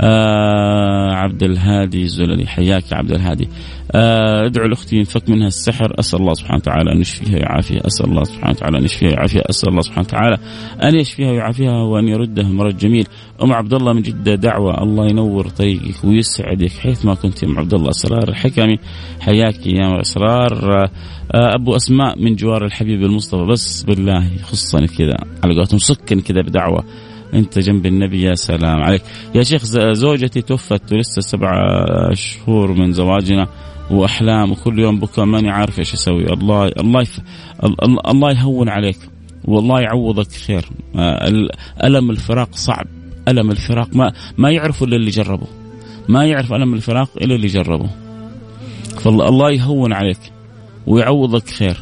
آه عبد الهادي زللي، حياك عبد الهادي. آه ادعو لأختي ينفك منها السحر، أسأل الله سبحانه وتعالى أن يشفيها ويعافيها، أسأل الله سبحانه وتعالى أن يشفيها ويعافيها، أسأل الله سبحانه وتعالى أن يشفيها ويعافيها وأن يردها مرض جميل. أم عبد الله من جدة دعوة، الله ينور طريقك ويسعدك حيث ما كنت يا أم عبد الله. أسرار الحكمي، حياك يا أسرار. آه أبو أسماء من جوار الحبيب المصطفى، بس بالله خصني كذا على قولتهم سكن كذا بدعوة، أنت جنب النبي يا سلام عليك يا شيخ. زوجتي توفت ولسه سبع شهور من زواجنا، وأحلام وكل يوم بكى، ماني عارف إيش أسوي. الله الله يف... الله يهون عليك والله يعوضك خير. ألم الفراق صعب، ألم الفراق ما ما يعرفه إلا اللي جربه، ما يعرف ألم الفراق إلا اللي جربه. فالله يهون عليك ويعوضك خير،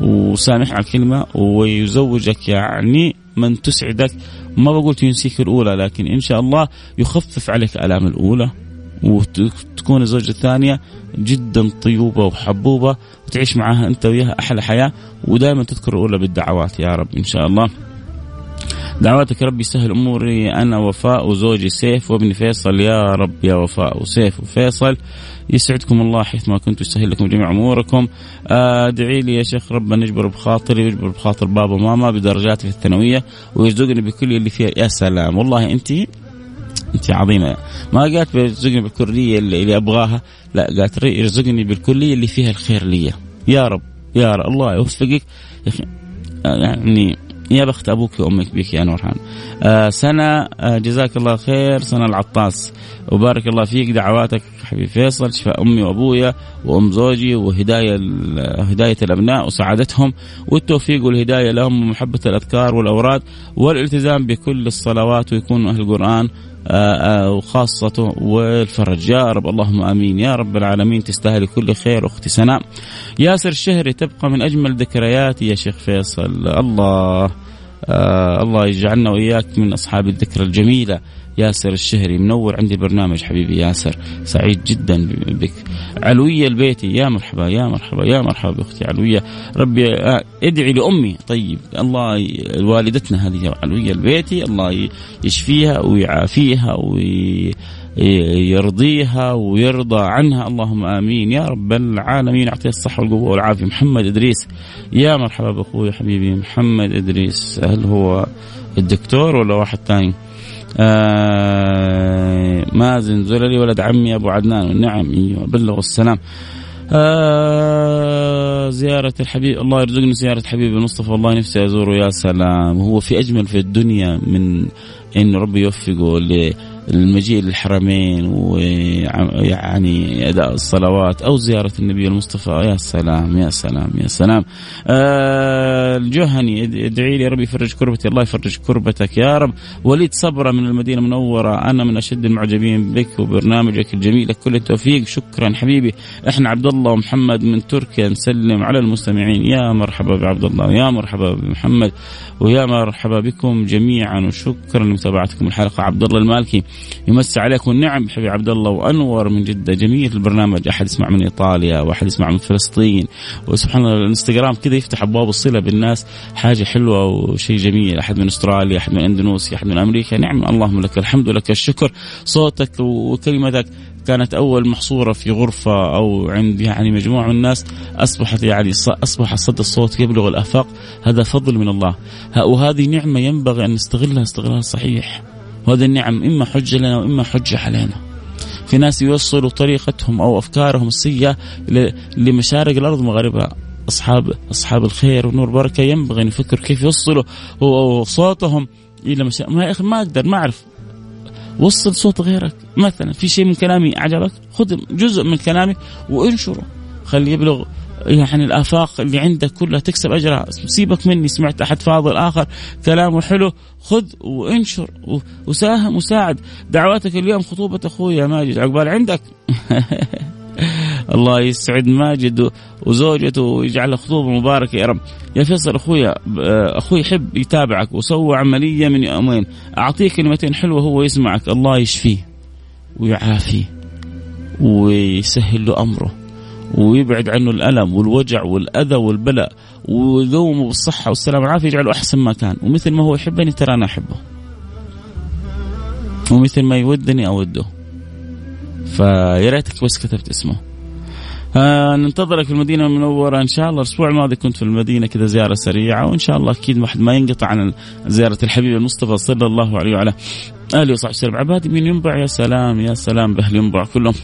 وسامح على الكلمة، ويزوجك يعني من تسعدك، ما بقول تنسيك الأولى، لكن إن شاء الله يخفف عليك آلام الأولى، وتكون الزوجة الثانية جدا طيوبة وحبوبة، وتعيش معها أنت وياها أحلى حياة، ودائما تذكر الأولى بالدعوات يا رب إن شاء الله. دعواتك ربي سهل أموري أنا وفاء، وزوجي سيف، وابني فيصل يا رب يا وفاء وسيف وفيصل، يسعدكم الله حيث ما كنتم، يسهل لكم جميع أموركم. ادعي لي يا شيخ ربنا يجبر بخاطري ويجبر بخاطر بابا وماما بدرجاتي في الثانوية، ويرزقني بكل اللي فيها. يا سلام والله أنت أنت عظيمة، ما قالت يرزقني بالكلية اللي, اللي أبغاها، لا قالت يرزقني بالكلية اللي فيها الخير لي يا رب يا رب. الله يوفقك يعني يا بخت أبوك وأمك بك يا نورهان. آه سنة آه جزاك الله خير. سنة العطاس، وبارك الله فيك، دعواتك حبيب فيصل، شفاء أمي وأبويا وأم زوجي، وهداية هداية الأبناء وسعادتهم، والتوفيق والهداية لهم، ومحبة الأذكار والأوراد، والالتزام بكل الصلوات، ويكونوا أهل القرآن وخاصته والفرج يا رب، اللهم آمين يا رب العالمين. تستاهل كل خير أختي سناء. ياسر الشهري، تبقى من أجمل ذكرياتي يا شيخ فيصل، الله آه الله يجعلنا وإياك من أصحاب الذكرى الجميلة ياسر الشهري منور عندي البرنامج حبيبي ياسر, سعيد جدا بك. علوية البيتي يا مرحبا يا مرحبا يا مرحبا بأختي علوية, ربي ادعي لأمي. طيب الله والدتنا هذه علوية البيتي الله يشفيها ويعافيها وي يرضيها ويرضى عنها, اللهم آمين يا رب العالمين, أعطيه الصحة والقوة والعافية. محمد إدريس يا مرحبا بأخوي حبيبي محمد إدريس, هل هو الدكتور ولا واحد تاني؟ آه مازن زللي ولد عمي أبو عدنان, نعم أيوه بلغ السلام. آه زيارة الحبيب, الله يرزقني زيارة حبيبي مصطفى, والله نفسي أزوره. يا سلام, هو في أجمل في الدنيا من إن ربي يوفقه ل المجيء للحرمين ويعني أداء الصلوات أو زيارة النبي المصطفى. يا سلام يا سلام يا سلام. آه الجهني ادعي لي ربي يفرج كربتي, الله يفرج كربتك يا رب. وليد صبرة من المدينة منورة, أنا من أشد المعجبين بك وبرنامجك الجميل, لك كل التوفيق. شكرا حبيبي. إحنا عبد الله ومحمد من تركيا نسلم على المستمعين, يا مرحبا بعبد الله يا مرحبا بمحمد ويا مرحبا بكم جميعا وشكرا لمتابعتكم الحلقة. عبد الله المالكي يمسي عليكم النعم حبيبي عبد الله, وأنور من جدة جميل البرنامج, أحد يسمع من إيطاليا وأحد يسمع من فلسطين, وسبحان الله الانستغرام كذا يفتح أبواب الصلة بالناس, حاجة حلوة وشيء جميل. أحد من أستراليا, أحد من إندونيسيا, أحد من أمريكا, نعم اللهم لك الحمد ولك الشكر. صوتك وكلمتك كانت أول محصورة في غرفة أو عند يعني مجموعة من الناس, أصبحت يعني أصبح صد الصوت يبلغ الآفاق, هذا فضل من الله وهذه نعمة ينبغي أن نستغلها استغلال صحيح. وهذا النعم إما حجة لنا وإما حجة علينا. في ناس يوصلوا طريقتهم أو أفكارهم السيئة لمشارق الأرض ومغاربها, أصحاب أصحاب الخير ونور بركة ينبغي أن يفكروا كيف يوصلوا صوتهم إلى مشارق. ما ما أقدر ما أعرف, وصل صوت غيرك. مثلا في شيء من كلامي أعجبك, خذ جزء من كلامي وانشره, خلي يبلغ يعني الآفاق اللي عندك كلها, تكسب أجرها. سيبك مني, سمعت أحد فاضل آخر كلامه حلو, خذ وانشر وساهم وساعد. دعواتك اليوم خطوبة أخويا ماجد, عقبال عندك. الله يسعد ماجد وزوجته ويجعل خطوبة مباركة يا رب. يا فيصل أخويا, أخوي يحب يتابعك وسوى عملية من يومين, أعطيه كلمتين حلوة هو يسمعك, الله يشفيه ويعافيه ويسهل له أمره ويبعد عنه الألم والوجع والأذى والبلاء, ويدومه بالصحة والسلام والعافية, يجعله أحسن ما كان. ومثل ما هو يحبني ترى أنا أحبه, ومثل ما يودني أوده. فياريتك بس كتبت اسمه. آه ننتظرك في المدينة المنورة إن شاء الله. الأسبوع الماضي كنت في المدينة كذا زيارة سريعة, وإن شاء الله أكيد ما ينقطع عن زيارة الحبيب المصطفى صلى الله عليه وعلى أهلي وصحبه وسلم. عبادي من ينبع, يا سلام يا سلام بأهل ينبع كلهم.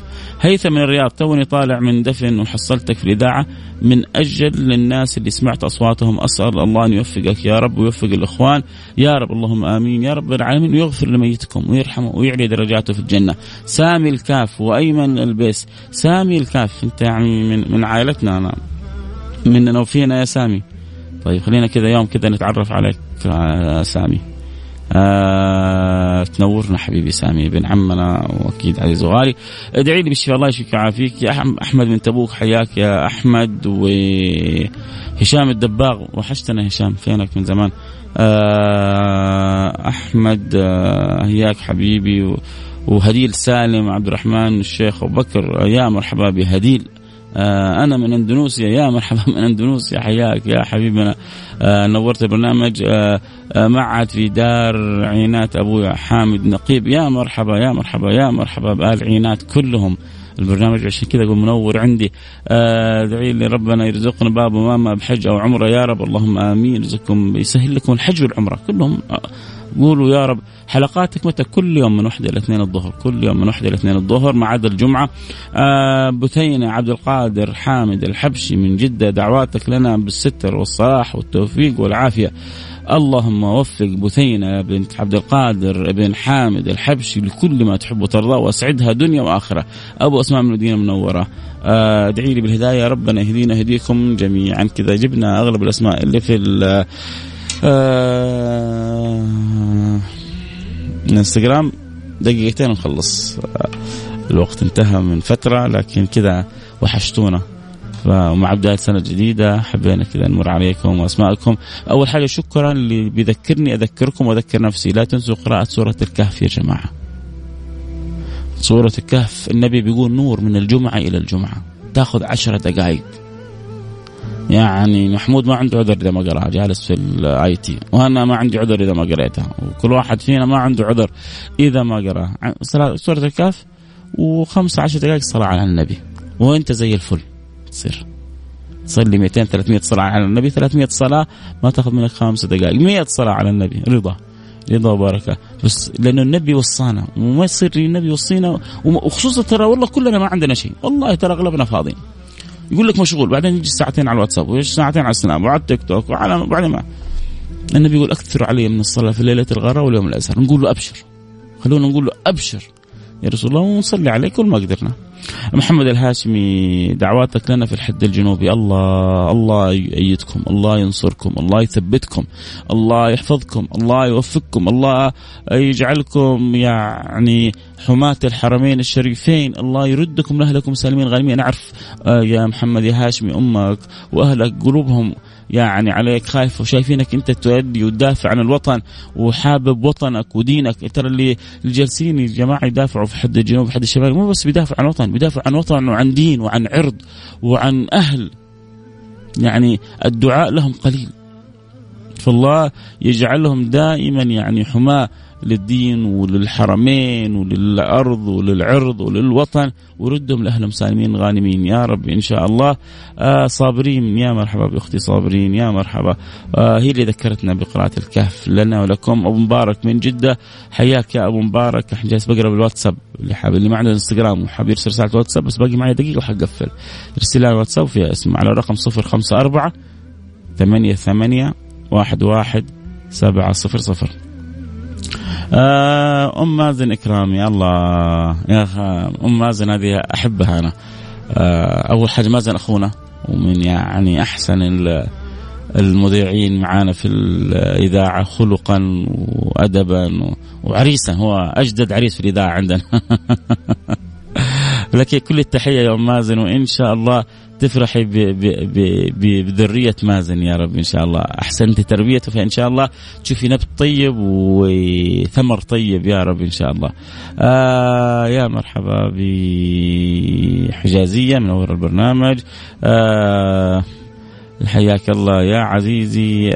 هيثم من الرياض, توني طالع من دفن وحصلتك في الإذاعة من أجل الناس اللي سمعت أصواتهم, أسأل الله أن يوفقك يا رب ويوفق الإخوان يا رب, اللهم آمين يا رب العالمين, ويغفر لميتكم ويرحمه ويعلي درجاته في الجنة. سامي الكاف وأيمن البيس. سامي الكاف أنت يعني من, من عائلتنا, أنا مننا وفينا يا سامي. طيب خلينا كذا يوم كذا نتعرف عليك سامي. آه، تنورنا حبيبي سامي بن عمنا وأكيد عزيز وغالي. ادعي لي بالشفاء, الله يشفيك ويعافيك. يا أحمد من تبوك حياك يا أحمد. وهشام الدباغ, وحشتنا هشام, فينك من زمان. آه، أحمد هياك حبيبي. وهديل سالم عبد الرحمن الشيخ أبو بكر, يا مرحبا بهديل. أنا من أندونيسيا, يا مرحبا من أندونيسيا, حياك يا حبيبنا, نورت البرنامج. معهد في دار عينات أبويا حامد نقيب, يا مرحبا يا مرحبا يا مرحبا بآل عينات كلهم. البرنامج عشان كذا أقول منور عندي. ادعي لي ربنا يرزقنا باب وماما بحج أو عمرة يا رب, اللهم آمين, يرزقكم يسهل لكم الحج والعمرة كلهم. قولوا يا رب. حلقاتك متى؟ كل يوم من واحدة إلى اثنين الظهر, كل يوم من واحدة إلى اثنين الظهر ما عدا الجمعة. آه بثينة عبد القادر حامد الحبشي من جدة, دعواتك لنا بالستر والصلاح والتوفيق والعافية, اللهم وفق بثينة بنت عبد القادر ابن حامد الحبشي لكل ما تحب وترضى واسعدها دنيا وآخرة. أبو أسماء من المدينة المنورة, ادعي لي بالهداية, ربنا يهدينا هديكم جميعا. كذا جبنا أغلب الأسماء اللي في ال آه... انستغرام. دقيقتين ونخلص, الوقت انتهى من فترة لكن كذا وحشتونا, ومع بداية سنة جديدة حبينا كذا نمر عليكم وأسماءكم. أول حاجة شكرا اللي بيذكرني أذكركم وأذكر نفسي, لا تنسوا قراءة سورة الكهف يا جماعة. سورة الكهف النبي بيقول نور من الجمعة إلى الجمعة، تأخذ عشرة دقائق. يعني محمود ما عنده عذر إذا ما قرأ، جالس في الآي تي، وأنا ما عندي عذر إذا ما قرأتها، وكل واحد فينا ما عنده عذر إذا ما قرأ سورة الكهف، وخمس عشر دقائق صلاة على النبي وأنت زي الفل. تصير تصلي مئتين ثلاثمائة صلاة على النبي، ثلاثمائة صلاة ما تأخذ منك خمس دقائق، مئة صلاة على النبي رضا رضا وبركة، بس لأنه النبي وصانا، وما يصير النبي وصينا، وخصوصا ترى والله كلنا ما عندنا شيء، والله ترى أغلبنا فاضيين. يقول لك مشغول، بعدين يجي ساعتين على الواتساب، ويجي ساعتين على السناب، وعلى التيك توك، وعلى بعد ما النبي يقول أكثر علي من الصلاة في ليلة الغراء واليوم الأزهر. نقول له أبشر، خلونا نقول له أبشر يا رسول الله، ونصلي عليك كل ما قدرنا. محمد الهاشمي، دعواتك لنا في الحد الجنوبي، الله الله يؤيدكم، الله ينصركم، الله يثبتكم، الله يحفظكم، الله يوفقكم، الله يجعلكم يعني حماة الحرمين الشريفين، الله يردكم لأهلكم سالمين غانمين. أعرف يا محمد يا هاشمي أمك وأهلك قلوبهم يعني عليك خايف، وشايفينك أنت تؤدي وتدافع عن الوطن وحابب وطنك ودينك. ترى اللي الجالسين الجماعة يدافعوا في حد الجنوب وحد الشمال مو بس بيدافع عن الوطن، بيدافع عن وطن وعن دين وعن عرض وعن أهل، يعني الدعاء لهم قليل، فالله يجعلهم دائما يعني حماة للدين وللحرمين وللأرض وللعرض وللوطن، وردهم لأهلهم سالمين غانمين يا رب إن شاء الله. آه صابرين يا مرحبا بأختي صابرين يا مرحبا، آه هي اللي ذكرتنا بقراءة الكهف لنا ولكم. أبو مبارك من جدة، حياك يا أبو مبارك. إحنا جالس بقرأ بالواتساب، اللي حاب اللي ما عنده انستغرام وحاب يرسل رسالة واتساب، بس باقي معي دقيقة وحقفل، ارسل لنا واتساب في اسم على رقم صفر خمسة أربعة ثمانية ثمانية واحد واحد سبعة صفر صفر. أم مازن إكرامي، الله يا أخي أم مازن هذه أحبها أنا. أول حاجة مازن أخونا، ومن يعني أحسن المذيعين معانا في الإذاعة خلقا وأدبا وعريسا، هو أجدد عريس في الإذاعة عندنا. لك كل التحية يا أم مازن، وإن شاء الله تفرحي ب ب ب ب بذرية مازن يا رب إن شاء الله. أحسنت تربيته، فإن شاء الله تشوفي نبت طيب وثمر طيب يا رب إن شاء الله. آه يا مرحبا بحجازية من أول البرنامج، آه حياك الله يا عزيزي.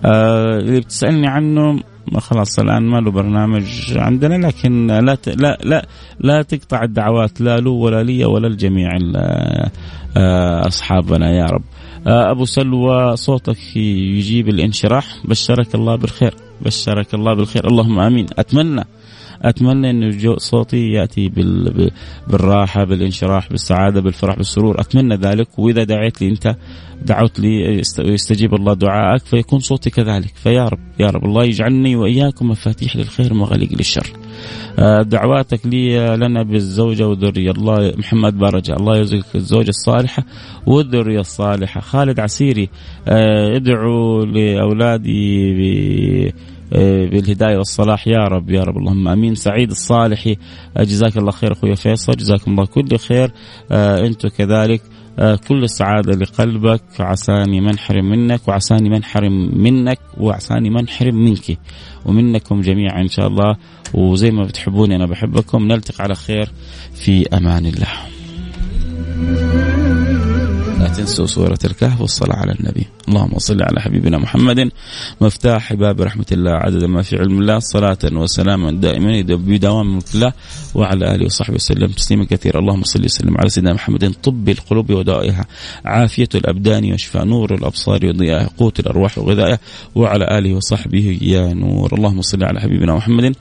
آه اللي بتسألني عنه ما خلاص الآن ما له برنامج عندنا، لكن لا لا لا لا تقطع الدعوات، لا له ولا لي ولا الجميع أصحابنا يا رب. أبو سلوى، صوتك يجيب الانشراح، بشرك الله بالخير، بشرك الله بالخير، اللهم آمين. أتمنى أتمنى أن صوتي يأتي بالراحة بالانشراح بالسعادة بالفرح بالسرور، أتمنى ذلك. وإذا دعيت لي أنت دعوت لي يستجيب الله دعائك، فيكون صوتي كذلك. فيا رب يا رب الله يجعلني وإياكم مفاتيح للخير ومغاليق للشر. دعواتك لي لنا بالزوجة والذرية، الله محمد برجة الله يرزقك الزوجة الصالحة والذرية الصالحة. خالد عسيري، ادعو لأولادي ب بالهداية والصلاح يا رب يا رب، اللهم أمين. سعيد الصالحي، جزاك الله خير أخوي فيصل، جزاكم الله كل خير، أنتم كذلك كل السعادة لقلبك، عساني ما انحرم منك وعساني ما انحرم منك وعساني ما انحرم منك ومنكم جميعا إن شاء الله. وزي ما بتحبوني أنا بحبكم، نلتقي على خير في أمان الله. لا تنسوا سورة الكهف والصلاة على النبي، اللهم صل على حبيبنا محمد مفتاح باب رحمة الله عدد ما في علم الله، صلاة وسلاما دائما بدوام ملك الله، وعلى آله وصحبه وسلم تسليما كثيرا. اللهم صل وسلم على سيدنا محمد، طب القلوب ودائها، عافية الأبدان وشفاء، نور الأبصار وضياء، قوت الأرواح وغذائها، وعلى آله وصحبه يا نور. اللهم صل على حبيبنا محمد،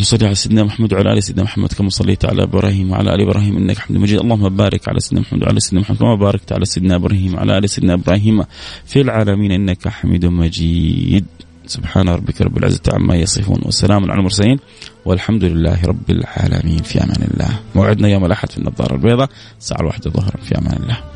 صل على سيدنا محمد وعلى آل سيدنا محمد كما صليت على إبراهيم وعلى آل إبراهيم إنك حميد مجيد. اللهم بارك على سيدنا محمد وعلى سيدنا محمد كما باركت على سيدنا إبراهيم وعلى آل سيدنا إبراهيم في العالمين إنك حميد مجيد. سبحان ربك رب العزة عما يصفون، والسلام على المرسلين، والحمد لله رب العالمين. في أمان الله. موعدنا يوم الأحد في النظارة البيضاء الساعة الواحدة ظهرا. في أمان الله.